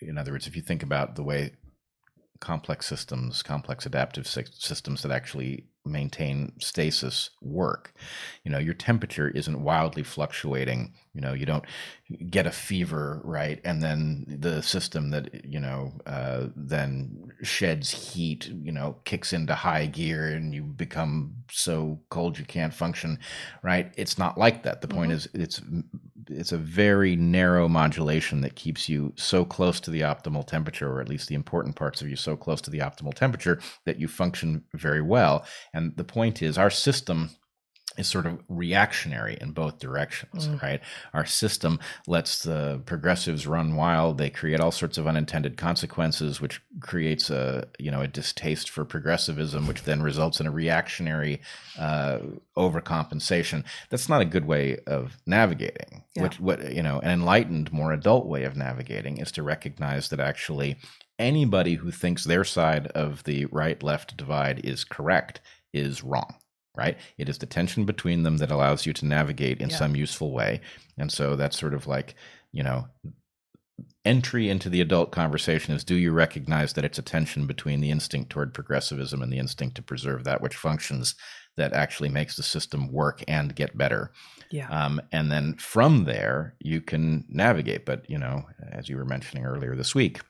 in other words, if you think about the way complex systems, complex adaptive systems that actually maintain stasis work, you know, your temperature isn't wildly fluctuating. You know, you don't get a fever, right? And then the system that, you know, then sheds heat, you know, kicks into high gear and you become so cold you can't function, right? It's not like that. The point is it's a very narrow modulation that keeps you so close to the optimal temperature, or at least the important parts of you so close to the optimal temperature, that you function very well. And the point is, our system is sort of reactionary in both directions, right? Our system lets the progressives run wild. They create all sorts of unintended consequences, which creates a, you know, a distaste for progressivism, which then results in a reactionary overcompensation. That's not a good way of navigating. Yeah. What you know, an enlightened, more adult way of navigating is to recognize that actually anybody who thinks their side of the right-left divide is correct is wrong. Right? It is the tension between them that allows you to navigate in some useful way. And so that's sort of like, you know, entry into the adult conversation is, do you recognize that it's a tension between the instinct toward progressivism and the instinct to preserve that which functions, that actually makes the system work and get better? Yeah. And then from there, you can navigate. But, you know, as you were mentioning earlier this week,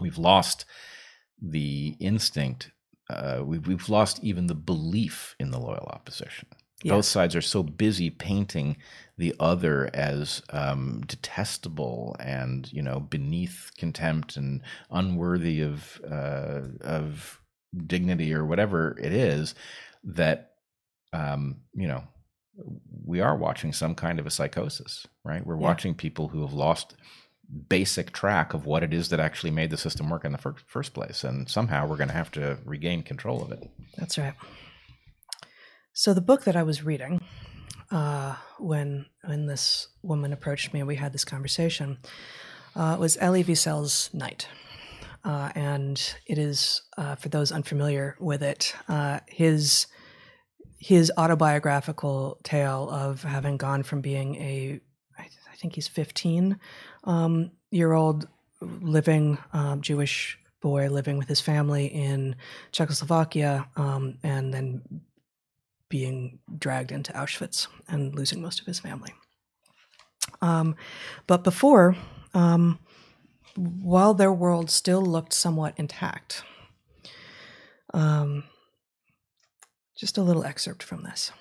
we've lost the instinct. We've lost even the belief in the loyal opposition. Yes. Both sides are so busy painting the other as detestable and, you know, beneath contempt and unworthy of dignity or whatever it is, that you know, we are watching some kind of a psychosis, right? We're watching people who have lost basic track of what it is that actually made the system work in the first place. And somehow we're going to have to regain control of it. That's right. So the book that I was reading when this woman approached me and we had this conversation was Elie Wiesel's Night. And it is, for those unfamiliar with it, his autobiographical tale of having gone from being a, I think he's 15 year old living Jewish boy living with his family in Czechoslovakia, and then being dragged into Auschwitz and losing most of his family. But before, while their world still looked somewhat intact, just a little excerpt from this.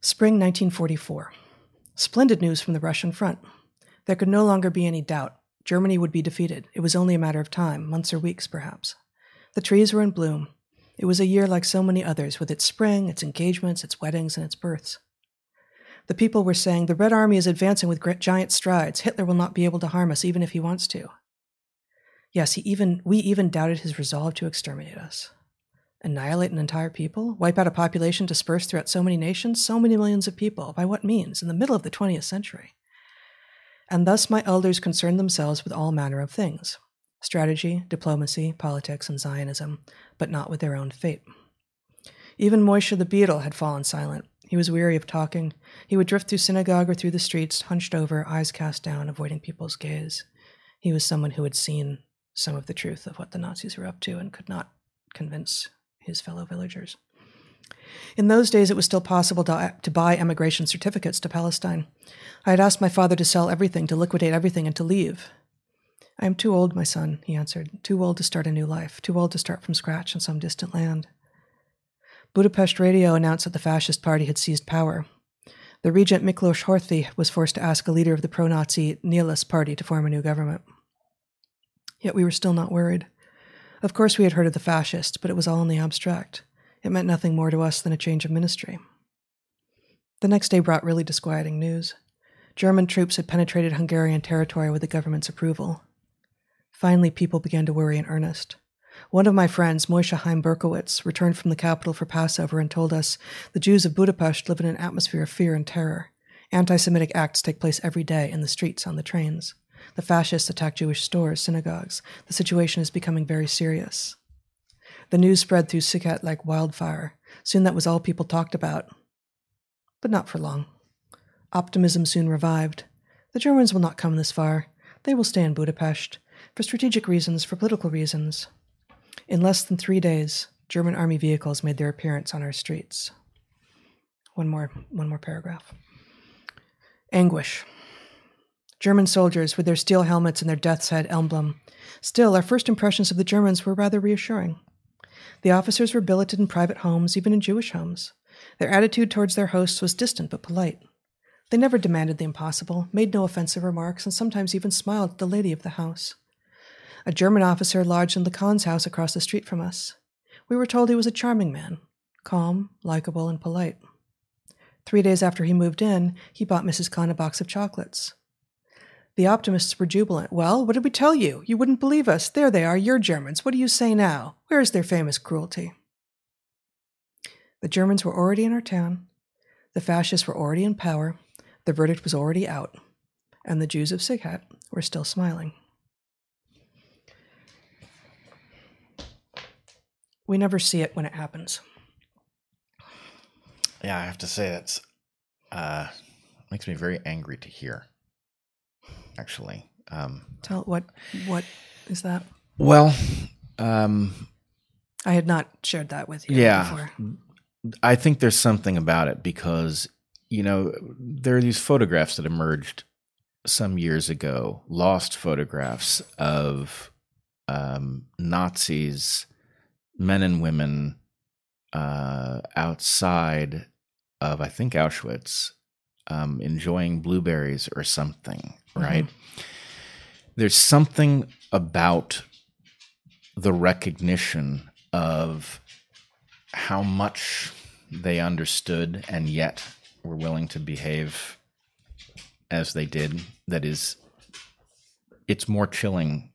Spring 1944. Splendid news from the Russian front. There could no longer be any doubt. Germany would be defeated. It was only a matter of time, months or weeks, perhaps. The trees were in bloom. It was a year like so many others, with its spring, its engagements, its weddings, and its births. The people were saying, the Red Army is advancing with giant strides. Hitler will not be able to harm us, even if he wants to. Yes, we even doubted his resolve to exterminate us. Annihilate an entire people? Wipe out a population dispersed throughout so many nations? So many millions of people? By what means? In the middle of the 20th century. And thus my elders concerned themselves with all manner of things. Strategy, diplomacy, politics, and Zionism, but not with their own fate. Even Moishe the beetle had fallen silent. He was weary of talking. He would drift through synagogue or through the streets, hunched over, eyes cast down, avoiding people's gaze. He was someone who had seen some of the truth of what the Nazis were up to and could not convince his fellow villagers. In those days, it was still possible to buy emigration certificates to Palestine. I had asked my father to sell everything, to liquidate everything, and to leave. I am too old, my son, he answered, too old to start a new life, too old to start from scratch in some distant land. Budapest radio announced that the fascist party had seized power. the regent Miklós Horthy was forced to ask a leader of the pro-Nazi Nihilist party to form a new government. Yet we were still not worried. Of course we had heard of the fascists, but it was all in the abstract. It meant nothing more to us than a change of ministry. The next day brought really disquieting news. German troops had penetrated Hungarian territory with the government's approval. Finally, people began to worry in earnest. One of my friends, Moshe Chaim Berkowitz, returned from the capital for Passover and told us, the Jews of Budapest live in an atmosphere of fear and terror. Anti-Semitic acts take place every day in the streets, on the trains. The fascists attack Jewish stores, synagogues. The situation is becoming very serious. The news spread through Sikat like wildfire. Soon that was all people talked about. But not for long. Optimism soon revived. The Germans will not come this far. They will stay in Budapest, for strategic reasons, for political reasons. In less than 3 days, German army vehicles made their appearance on our streets. One more paragraph. Anguish. German soldiers with their steel helmets and their death's head emblem. Still, our first impressions of the Germans were rather reassuring. The officers were billeted in private homes, even in Jewish homes. Their attitude towards their hosts was distant but polite. They never demanded the impossible, made no offensive remarks, and sometimes even smiled at the lady of the house. A German officer lodged in the Khan's house across the street from us. We were told he was a charming man, calm, likable, and polite. 3 days after he moved in, he bought Mrs. Khan a box of chocolates. The optimists were jubilant. Well, what did we tell you? You wouldn't believe us. There they are, you're Germans. What do you say now? Where is their famous cruelty? The Germans were already in our town. The fascists were already in power. The verdict was already out. And the Jews of Sikat were still smiling. We never see it when it happens. Yeah, I have to say that's makes me very angry to hear. Actually, tell what is that? Well, I had not shared that with you. Yeah, before. I think there's something about it because you know there are these photographs that emerged some years ago, lost photographs of Nazis. Men and women outside of, I think, Auschwitz, enjoying blueberries or something, right? Mm-hmm. There's something about the recognition of how much they understood and yet were willing to behave as they did. That is, it's more chilling.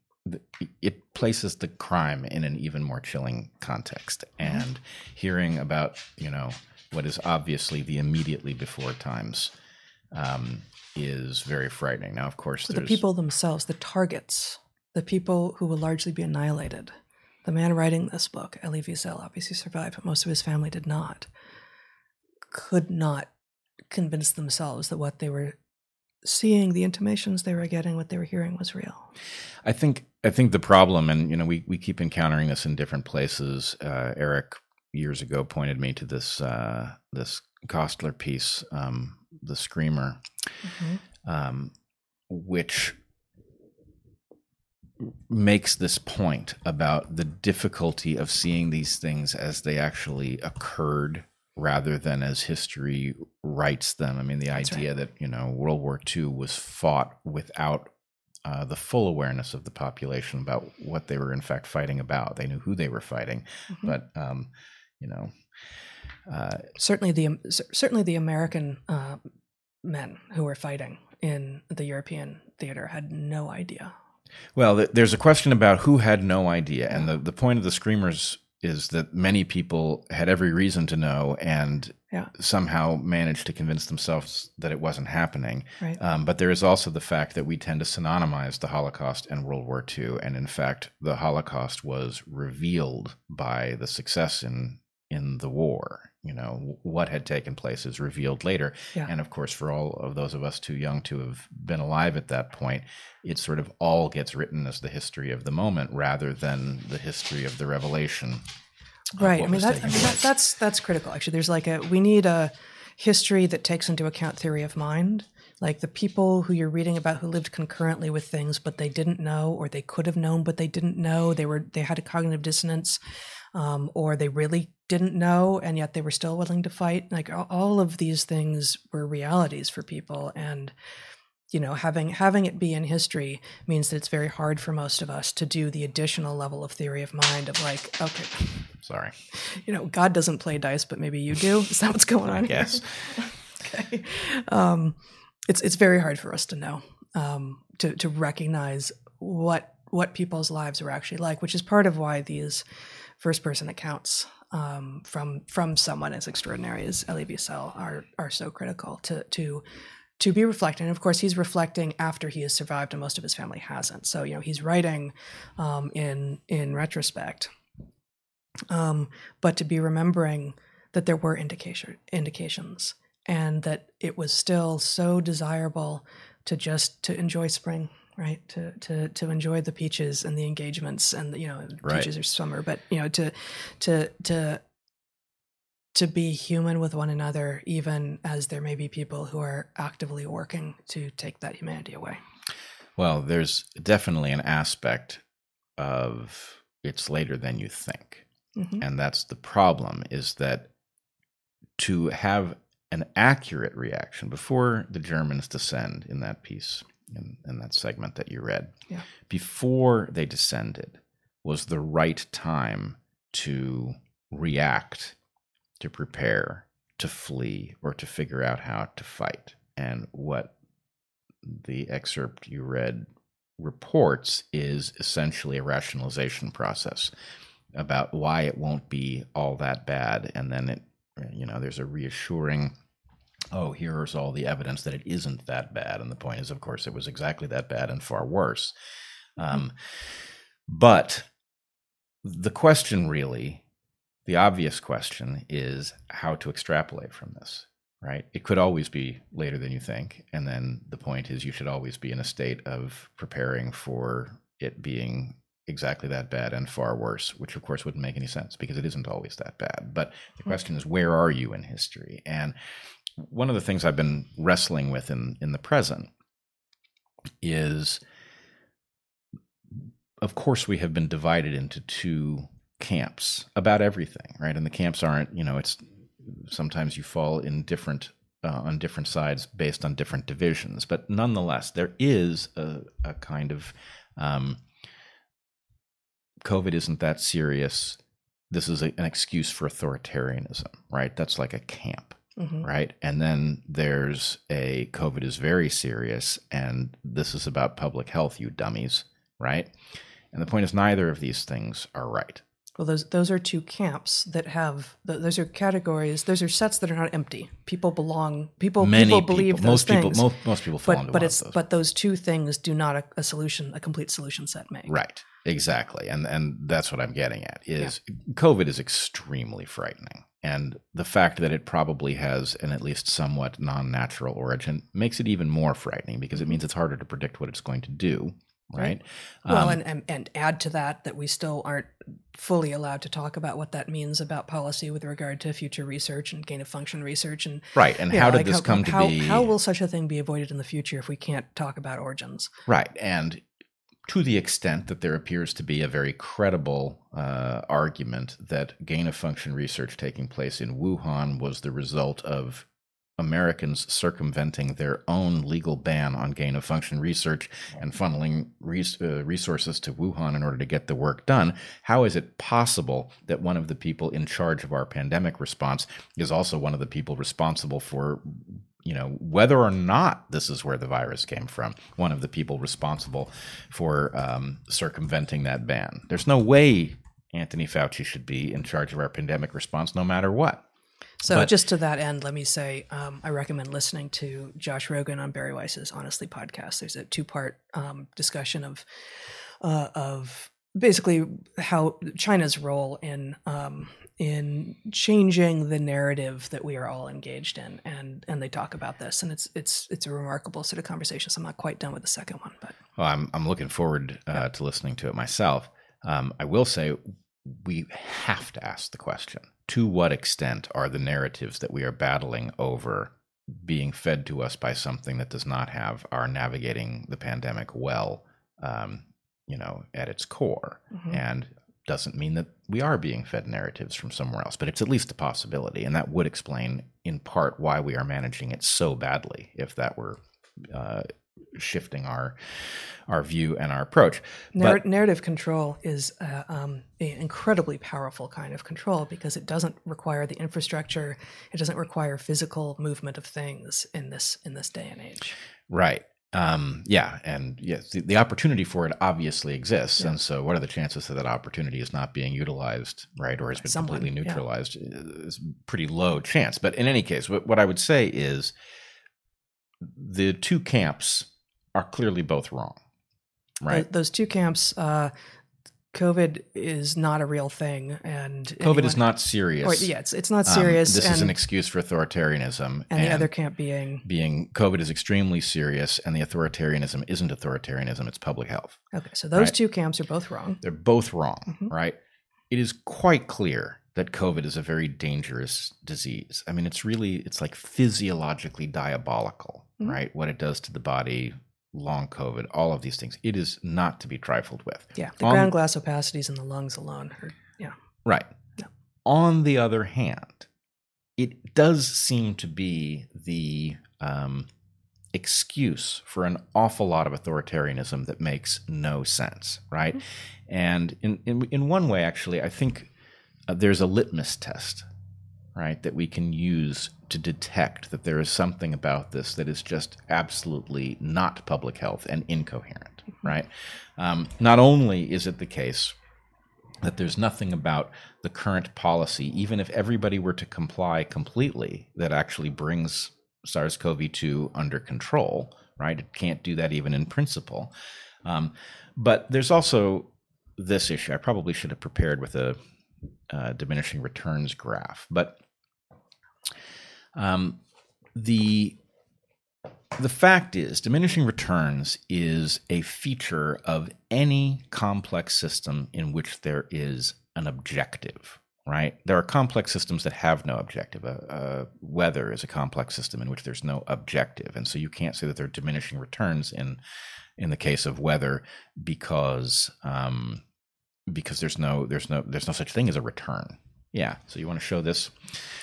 It places the crime in an even more chilling context, and hearing about, you know, what is obviously the immediately before times is very frightening. Now, of course, but the people themselves, the targets, the people who will largely be annihilated. The man writing this book, Elie Wiesel, obviously survived, but most of his family did not. Could not convince themselves that what they were seeing, the intimations they were getting, what they were hearing was real. I think the problem, and you know, we keep encountering this in different places. Eric years ago pointed me to this this Kostler piece, "The Screamer," mm-hmm. Which makes this point about the difficulty of seeing these things as they actually occurred, rather than as history writes them. I mean, the That's idea right. that, you know, World War II was fought without the full awareness of the population about what they were in fact fighting about. They knew who they were fighting, mm-hmm. but you know, certainly the American men who were fighting in the European theater had no idea. Well, there's a question about who had no idea, and the point of the Screamers is that many people had every reason to know and somehow managed to convince themselves that it wasn't happening. Right. But there is also the fact that we tend to synonymize the Holocaust and World War II. And in fact, the Holocaust was revealed by the success in the war. You know, what had taken place is revealed later. Yeah. And of course, for all of those of us too young to have been alive at that point, it sort of all gets written as the history of the moment rather than the history of the revelation. Right. I mean, that's critical. Actually, there's like we need a history that takes into account theory of mind, like the people who you're reading about who lived concurrently with things, but they didn't know, or they could have known, but they didn't know. They had a cognitive dissonance. or they really didn't know, and yet they were still willing to fight. Like all of these things were realities for people. And, you know, having it be in history means that it's very hard for most of us to do the additional level of theory of mind of like, okay, sorry, you know, God doesn't play dice, but maybe you do. Is that what's going on? Yes. Okay. It's very hard for us to know, to recognize what people's lives were actually like, which is part of why these first person accounts from someone as extraordinary as Elie Wiesel are so critical to be reflecting. And of course, he's reflecting after he has survived and most of his family hasn't. So, you know, he's writing in retrospect, but to be remembering that there were indications and that it was still so desirable to enjoy spring, right? To enjoy the peaches and the engagements and the, you know, peaches are summer, but you know, to be human with one another, even as there may be people who are actively working to take that humanity away. Well, there's definitely an aspect of it's later than you think. Mm-hmm. And that's the problem, is that to have an accurate reaction before the Germans descend in that piece, in that segment that you read, before they descended was the right time to react, to prepare, to flee, or to figure out how to fight. And what the excerpt you read reports is essentially a rationalization process about why it won't be all that bad. And then it, you know, there's a reassuring, oh, here's all the evidence that it isn't that bad. And the point is, of course, it was exactly that bad and far worse. But the question really, the obvious question is how to extrapolate from this, right? It could always be later than you think. And then the point is you should always be in a state of preparing for it being exactly that bad and far worse, which of course wouldn't make any sense because it isn't always that bad. But the question is, where are you in history? And one of the things I've been wrestling with in the present is, of course, we have been divided into two camps about everything, right? And the camps aren't, you know, it's sometimes you fall in different on different sides based on different divisions, but nonetheless, there is a kind of COVID isn't that serious. This is an excuse for authoritarianism, right? That's like a camp, right? And then there's a COVID is very serious, and this is about public health, you dummies, right? And the point is, neither of these things are right. Well, those are two camps that have, those are categories, those are sets that are not empty. People belong, people believe those most things. Most people fall into one of those. But those two things do not a solution, a complete solution set make. Right, exactly. And that's what I'm getting at is COVID is extremely frightening. And the fact that it probably has an at least somewhat non-natural origin makes it even more frightening because it means it's harder to predict what it's going to do. Right. Well, and add to that we still aren't fully allowed to talk about what that means about policy with regard to future research and gain of function research and and how did this come to be? How will such a thing be avoided in the future if we can't talk about origins? Right, and to the extent that there appears to be a very credible argument that gain of function research taking place in Wuhan was the result of Americans circumventing their own legal ban on gain-of-function research and funneling resources to Wuhan in order to get the work done, how is it possible that one of the people in charge of our pandemic response is also one of the people responsible for, you know, whether or not this is where the virus came from, one of the people responsible for circumventing that ban? There's no way Anthony Fauci should be in charge of our pandemic response no matter what. So just to that end, let me say, I recommend listening to Josh Rogan on Barry Weiss's Honestly podcast. There's a two-part discussion of basically how China's role in changing the narrative that we are all engaged in, and they talk about this, and it's a remarkable sort of conversation. So I'm not quite done with the second one, but I'm looking forward to listening to it myself. I will say we have to ask the question. To what extent are the narratives that we are battling over being fed to us by something that does not have our navigating the pandemic well, you know, at its core? Mm-hmm. And doesn't mean that we are being fed narratives from somewhere else, but it's at least a possibility. And that would explain in part why we are managing it so badly, if that were shifting our view and our approach. Narrative control is an incredibly powerful kind of control, because it doesn't require the infrastructure, it doesn't require physical movement of things in this day and age. Right. The opportunity for it obviously exists, yeah. And so what are the chances that that opportunity is not being utilized, right, or has been completely neutralized? Yeah. It's a pretty low chance. But in any case, what I would say is the two camps are clearly both wrong, right? Those two camps, COVID is not a real thing, and COVID is not serious. It's not serious. This is an excuse for authoritarianism. And the other camp being COVID is extremely serious, and the authoritarianism isn't authoritarianism; it's public health. Okay, so those two camps are both wrong. They're both wrong, mm-hmm. right? It is quite clear that COVID is a very dangerous disease. I mean, it's like physiologically diabolical, mm-hmm. right? What it does to the body. Long COVID, all of these things. It is not to be trifled with. Yeah, the ground glass opacities in the lungs alone. Yeah. Right. No. On the other hand, it does seem to be the excuse for an awful lot of authoritarianism that makes no sense, right? Mm-hmm. And in one way, actually, I think there's a litmus test, right, that we can use to detect that there is something about this that is just absolutely not public health and incoherent, mm-hmm. right? Not only is it the case that there's nothing about the current policy, even if everybody were to comply completely, that actually brings SARS-CoV-2 under control, right? It can't do that even in principle. But there's also this issue. I probably should have prepared with a diminishing returns graph, but the fact is, diminishing returns is a feature of any complex system in which there is an objective, right? There are complex systems that have no objective. Weather is a complex system in which there's no objective. And so you can't say that there are diminishing returns in the case of weather, because there's no such thing as a return. Yeah. So you want to show this?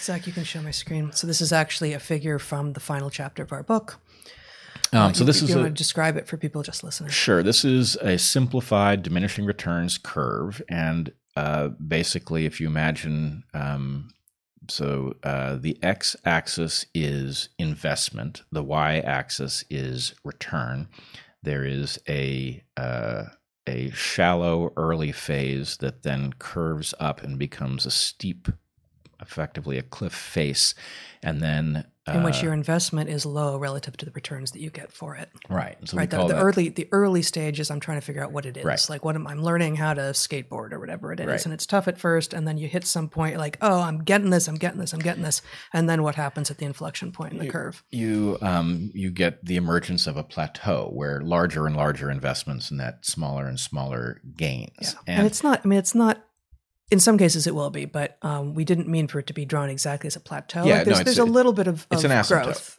Zach, you can show my screen. So this is actually a figure from the final chapter of our book. You want to describe it for people just listening? Sure. This is a simplified diminishing returns curve. And basically, if you imagine, the x-axis is investment. The y-axis is return. There is a shallow early phase that then curves up and becomes a steep, effectively a cliff face, and then in which your investment is low relative to the returns that you get for it. Right. So right. The early stages, I'm trying to figure out what it is. Right. Like I'm learning how to skateboard or whatever it is, right. And it's tough at first, and then you hit some point like, oh, I'm getting this, and then what happens at the inflection point in the curve? You get the emergence of a plateau where larger and larger investments and that smaller and smaller gains. Yeah. And it's not. In some cases it will be, but we didn't mean for it to be drawn exactly as a plateau. Yeah, there's a little bit of growth.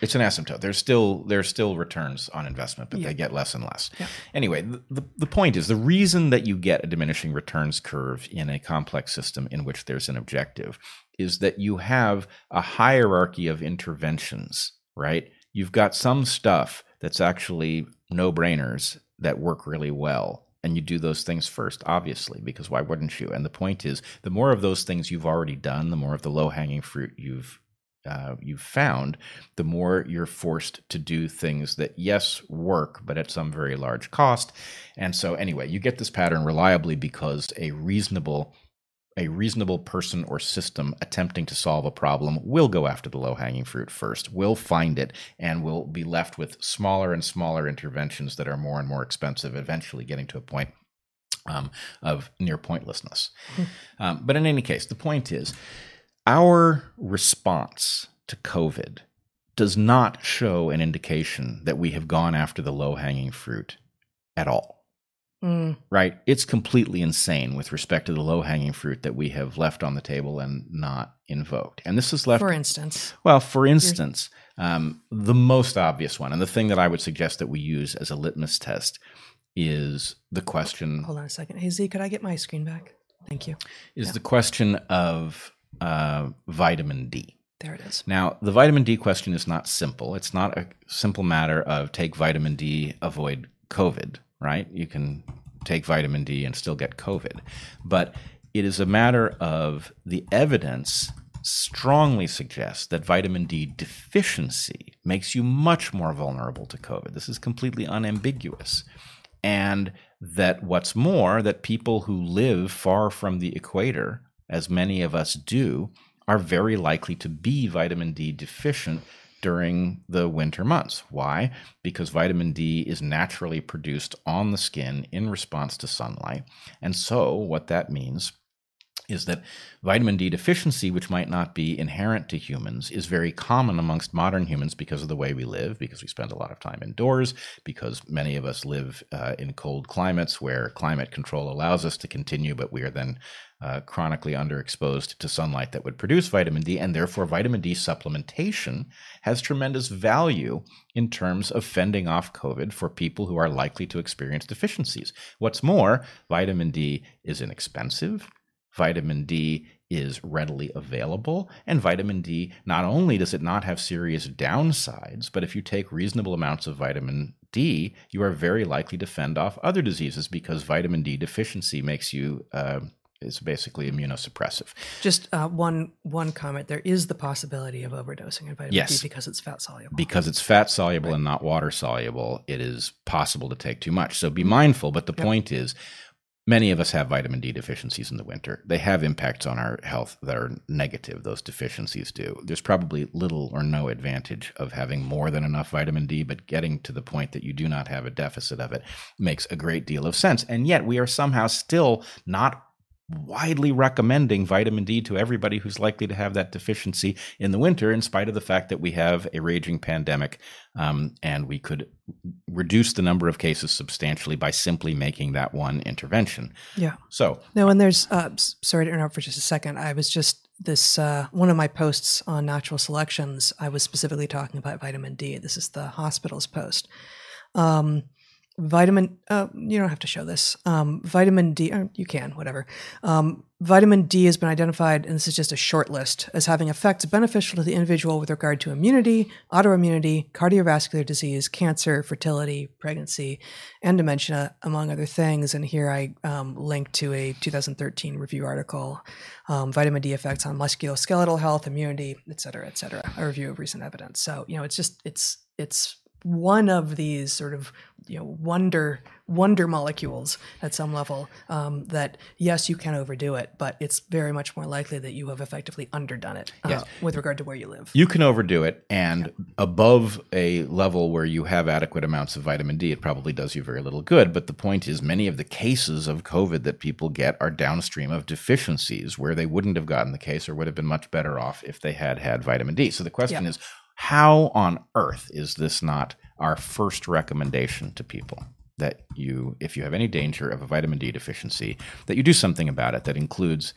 It's an asymptote. There's still returns on investment, but yeah. They get less and less. Yeah. Anyway, the point is, the reason that you get a diminishing returns curve in a complex system in which there's an objective is that you have a hierarchy of interventions, right? You've got some stuff that's actually no-brainers that work really well. And you do those things first, obviously, because why wouldn't you? And the point is, the more of those things you've already done, the more of the low-hanging fruit you've found, the more you're forced to do things that, yes, work, but at some very large cost. And so anyway, you get this pattern reliably because a reasonable person or system attempting to solve a problem will go after the low-hanging fruit first, will find it, and will be left with smaller and smaller interventions that are more and more expensive, eventually getting to a point of near pointlessness. Mm-hmm. But in any case, the point is, our response to COVID does not show an indication that we have gone after the low-hanging fruit at all. Mm. Right? It's completely insane with respect to the low-hanging fruit that we have left on the table and not invoked. And this is left... For instance, the most obvious one, and the thing that I would suggest that we use as a litmus test is the question. Hold on a second. Hey, Z, could I get my screen back? Thank you. The question of vitamin D. There it is. Now, the vitamin D question is not simple. It's not a simple matter of take vitamin D, avoid COVID, right? You can take vitamin D and still get COVID. But it is a matter of the evidence strongly suggests that vitamin D deficiency makes you much more vulnerable to COVID. This is completely unambiguous. And that what's more, that people who live far from the equator, as many of us do, are very likely to be vitamin D deficient during the winter months. Why? Because vitamin D is naturally produced on the skin in response to sunlight. And so what that means is that vitamin D deficiency, which might not be inherent to humans, is very common amongst modern humans because of the way we live, because we spend a lot of time indoors, because many of us live in cold climates where climate control allows us to continue, but we are then chronically underexposed to sunlight that would produce vitamin D, and therefore vitamin D supplementation has tremendous value in terms of fending off COVID for people who are likely to experience deficiencies. What's more, vitamin D is inexpensive. Vitamin D is readily available, and vitamin D, not only does it not have serious downsides, but if you take reasonable amounts of vitamin D, you are very likely to fend off other diseases because vitamin D deficiency makes you, is basically immunosuppressive. Just one comment, there is the possibility of overdosing in vitamin D because it's fat soluble. Because it's fat soluble and not water soluble, it is possible to take too much. So be mindful, but the point is, many of us have vitamin D deficiencies in the winter. They have impacts on our health that are negative. Those deficiencies do. There's probably little or no advantage of having more than enough vitamin D, but getting to the point that you do not have a deficit of it makes a great deal of sense. And yet we are somehow still not widely recommending vitamin D to everybody who's likely to have that deficiency in the winter, in spite of the fact that we have a raging pandemic, and we could reduce the number of cases substantially by simply making that one intervention. Yeah. So no, and there's sorry to interrupt for just a second. I was just one of my posts on Natural Selections. I was specifically talking about vitamin D. This is the hospital's post. You don't have to show this. Vitamin D, you can, whatever. Vitamin D has been identified, and this is just a short list, as having effects beneficial to the individual with regard to immunity, autoimmunity, cardiovascular disease, cancer, fertility, pregnancy, and dementia, among other things. And here I linked to a 2013 review article, vitamin D effects on musculoskeletal health, immunity, et cetera, a review of recent evidence. So, it's just, it's one of these sort of wonder molecules at some level, that yes, you can overdo it, but it's very much more likely that you have effectively underdone it with regard to where you live. You can overdo it, and above a level where you have adequate amounts of vitamin D, it probably does you very little good. But the point is, many of the cases of COVID that people get are downstream of deficiencies where they wouldn't have gotten the case or would have been much better off if they had had vitamin D. So the question is, how on earth is this not our first recommendation to people, that you, if you have any danger of a vitamin D deficiency, that you do something about it? That includes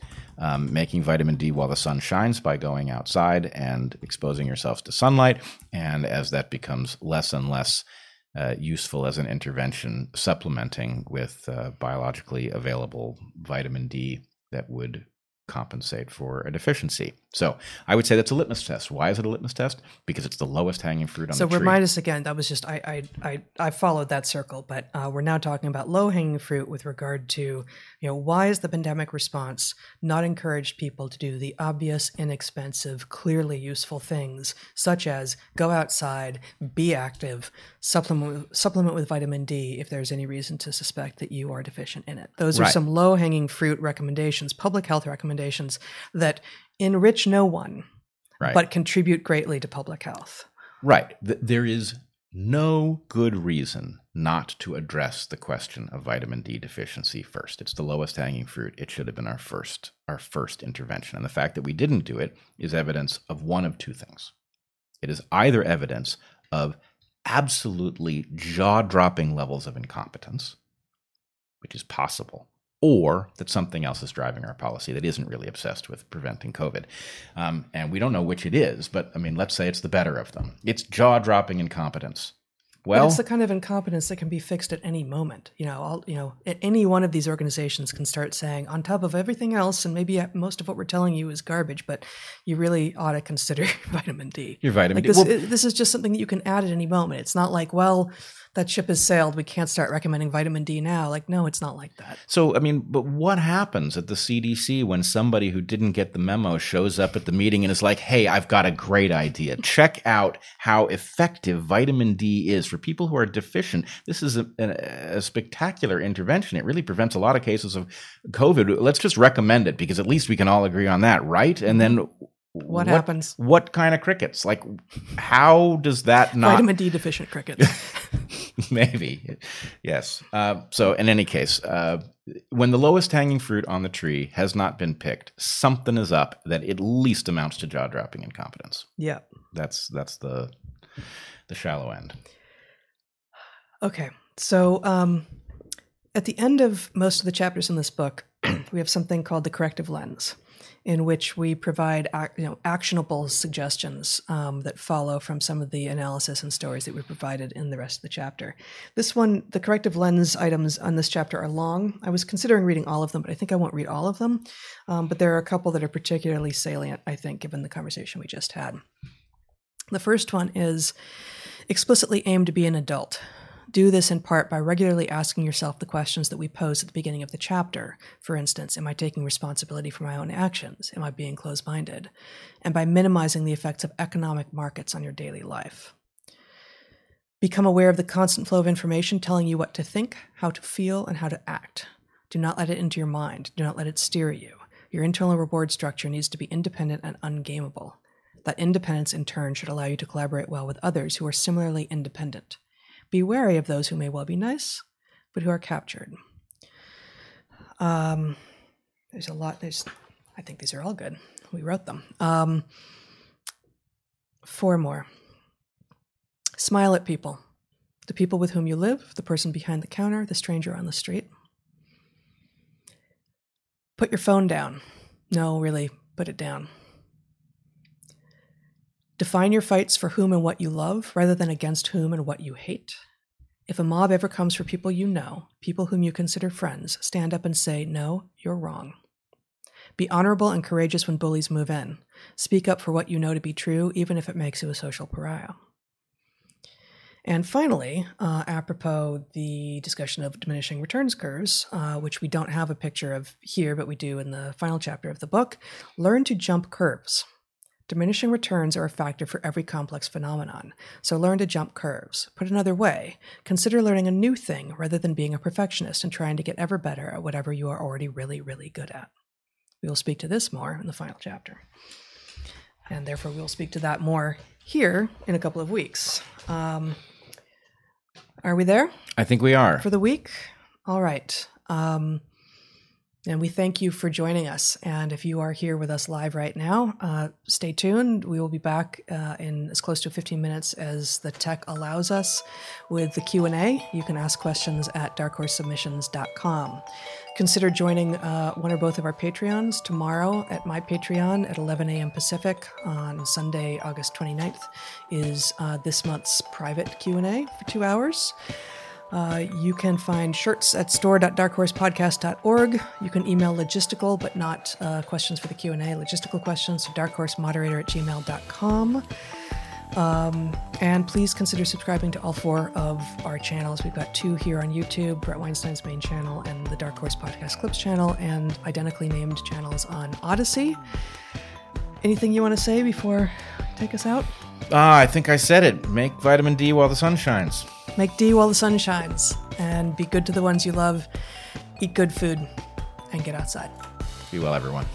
making vitamin D while the sun shines by going outside and exposing yourselves to sunlight. And as that becomes less and less useful as an intervention, supplementing with biologically available vitamin D that would compensate for a deficiency. So I would say that's a litmus test. Why is it a litmus test? Because it's the lowest hanging fruit on the tree. So remind us again, that was just, I followed that circle, but we're now talking about low hanging fruit with regard to, why is the pandemic response not encouraged people to do the obvious, inexpensive, clearly useful things, such as go outside, be active, supplement with vitamin D if there's any reason to suspect that you are deficient in it. Those are some low hanging fruit recommendations, public health recommendations that enrich no one, but contribute greatly to public health. Right. There is no good reason not to address the question of vitamin D deficiency first. It's the lowest hanging fruit. It should have been our first intervention. And the fact that we didn't do it is evidence of one of two things. It is either evidence of absolutely jaw-dropping levels of incompetence, which is possible, or that something else is driving our policy that isn't really obsessed with preventing COVID. And we don't know which it is, but let's say it's the better of them. It's jaw-dropping incompetence. Well, it's the kind of incompetence that can be fixed at any moment. Any one of these organizations can start saying, on top of everything else, and maybe most of what we're telling you is garbage, but you really ought to consider vitamin D. Your vitamin D. This is just something that you can add at any moment. It's not like, well, that ship has sailed, we can't start recommending vitamin D now. Like, no, it's not like that. So, but what happens at the CDC when somebody who didn't get the memo shows up at the meeting and is like, hey, I've got a great idea. Check out how effective vitamin D is for people who are deficient. This is a spectacular intervention. It really prevents a lot of cases of COVID. Let's just recommend it because at least we can all agree on that, right? And then what happens? What kind of crickets? Like, how does that not... Vitamin D deficient crickets. Maybe. Yes. So in any case, when the lowest hanging fruit on the tree has not been picked, something is up that at least amounts to jaw-dropping incompetence. Yeah. That's the shallow end. Okay. So at the end of most of the chapters in this book, we have something called the corrective lens, in which we provide actionable suggestions that follow from some of the analysis and stories that we provided in the rest of the chapter. This one, the corrective lens items on this chapter are long. I was considering reading all of them, but I think I won't read all of them. But there are a couple that are particularly salient, I think, given the conversation we just had. The first one is explicitly aim to be an adult. Do this in part by regularly asking yourself the questions that we pose at the beginning of the chapter. For instance, am I taking responsibility for my own actions? Am I being closed-minded? And by minimizing the effects of economic markets on your daily life. Become aware of the constant flow of information telling you what to think, how to feel, and how to act. Do not let it into your mind. Do not let it steer you. Your internal reward structure needs to be independent and ungameable. That independence, in turn, should allow you to collaborate well with others who are similarly independent. Be wary of those who may well be nice, but who are captured. There's a lot. I think these are all good. We wrote them. 4 more. Smile at people. The people with whom you live, the person behind the counter, the stranger on the street. Put your phone down. No, really, put it down. Define your fights for whom and what you love, rather than against whom and what you hate. If a mob ever comes for people you know, people whom you consider friends, stand up and say, no, you're wrong. Be honorable and courageous when bullies move in. Speak up for what you know to be true, even if it makes you a social pariah. And finally, apropos the discussion of diminishing returns curves, which we don't have a picture of here, but we do in the final chapter of the book, learn to jump curves. Diminishing returns are a factor for every complex phenomenon, so learn to jump curves. Put another way, consider learning a new thing rather than being a perfectionist and trying to get ever better at whatever you are already really, really good at. We will speak to this more in the final chapter. And therefore, we'll speak to that more here in a couple of weeks. Are we there? I think we are. For the week? All right. And we thank you for joining us. And if you are here with us live right now, stay tuned. We will be back in as close to 15 minutes as the tech allows us with the Q&A. You can ask questions at darkhorsesubmissions.com. Consider joining one or both of our Patreons tomorrow at my Patreon at 11 a.m. Pacific on Sunday, August 29th, is this month's private Q&A for 2 hours. You can find shirts at store.darkhorsepodcast.org. You can email logistical, but not questions for the Q&A, logistical questions to darkhorsemoderator@gmail.com. And please consider subscribing to all 4 of our channels. We've got 2 here on YouTube, Brett Weinstein's main channel and the Dark Horse Podcast Clips channel, and identically named channels on Odyssey. Anything you want to say before you take us out? I think I said it. Make vitamin D while the sun shines. Make D while the sun shines, and be good to the ones you love, eat good food, and get outside. Be well, everyone.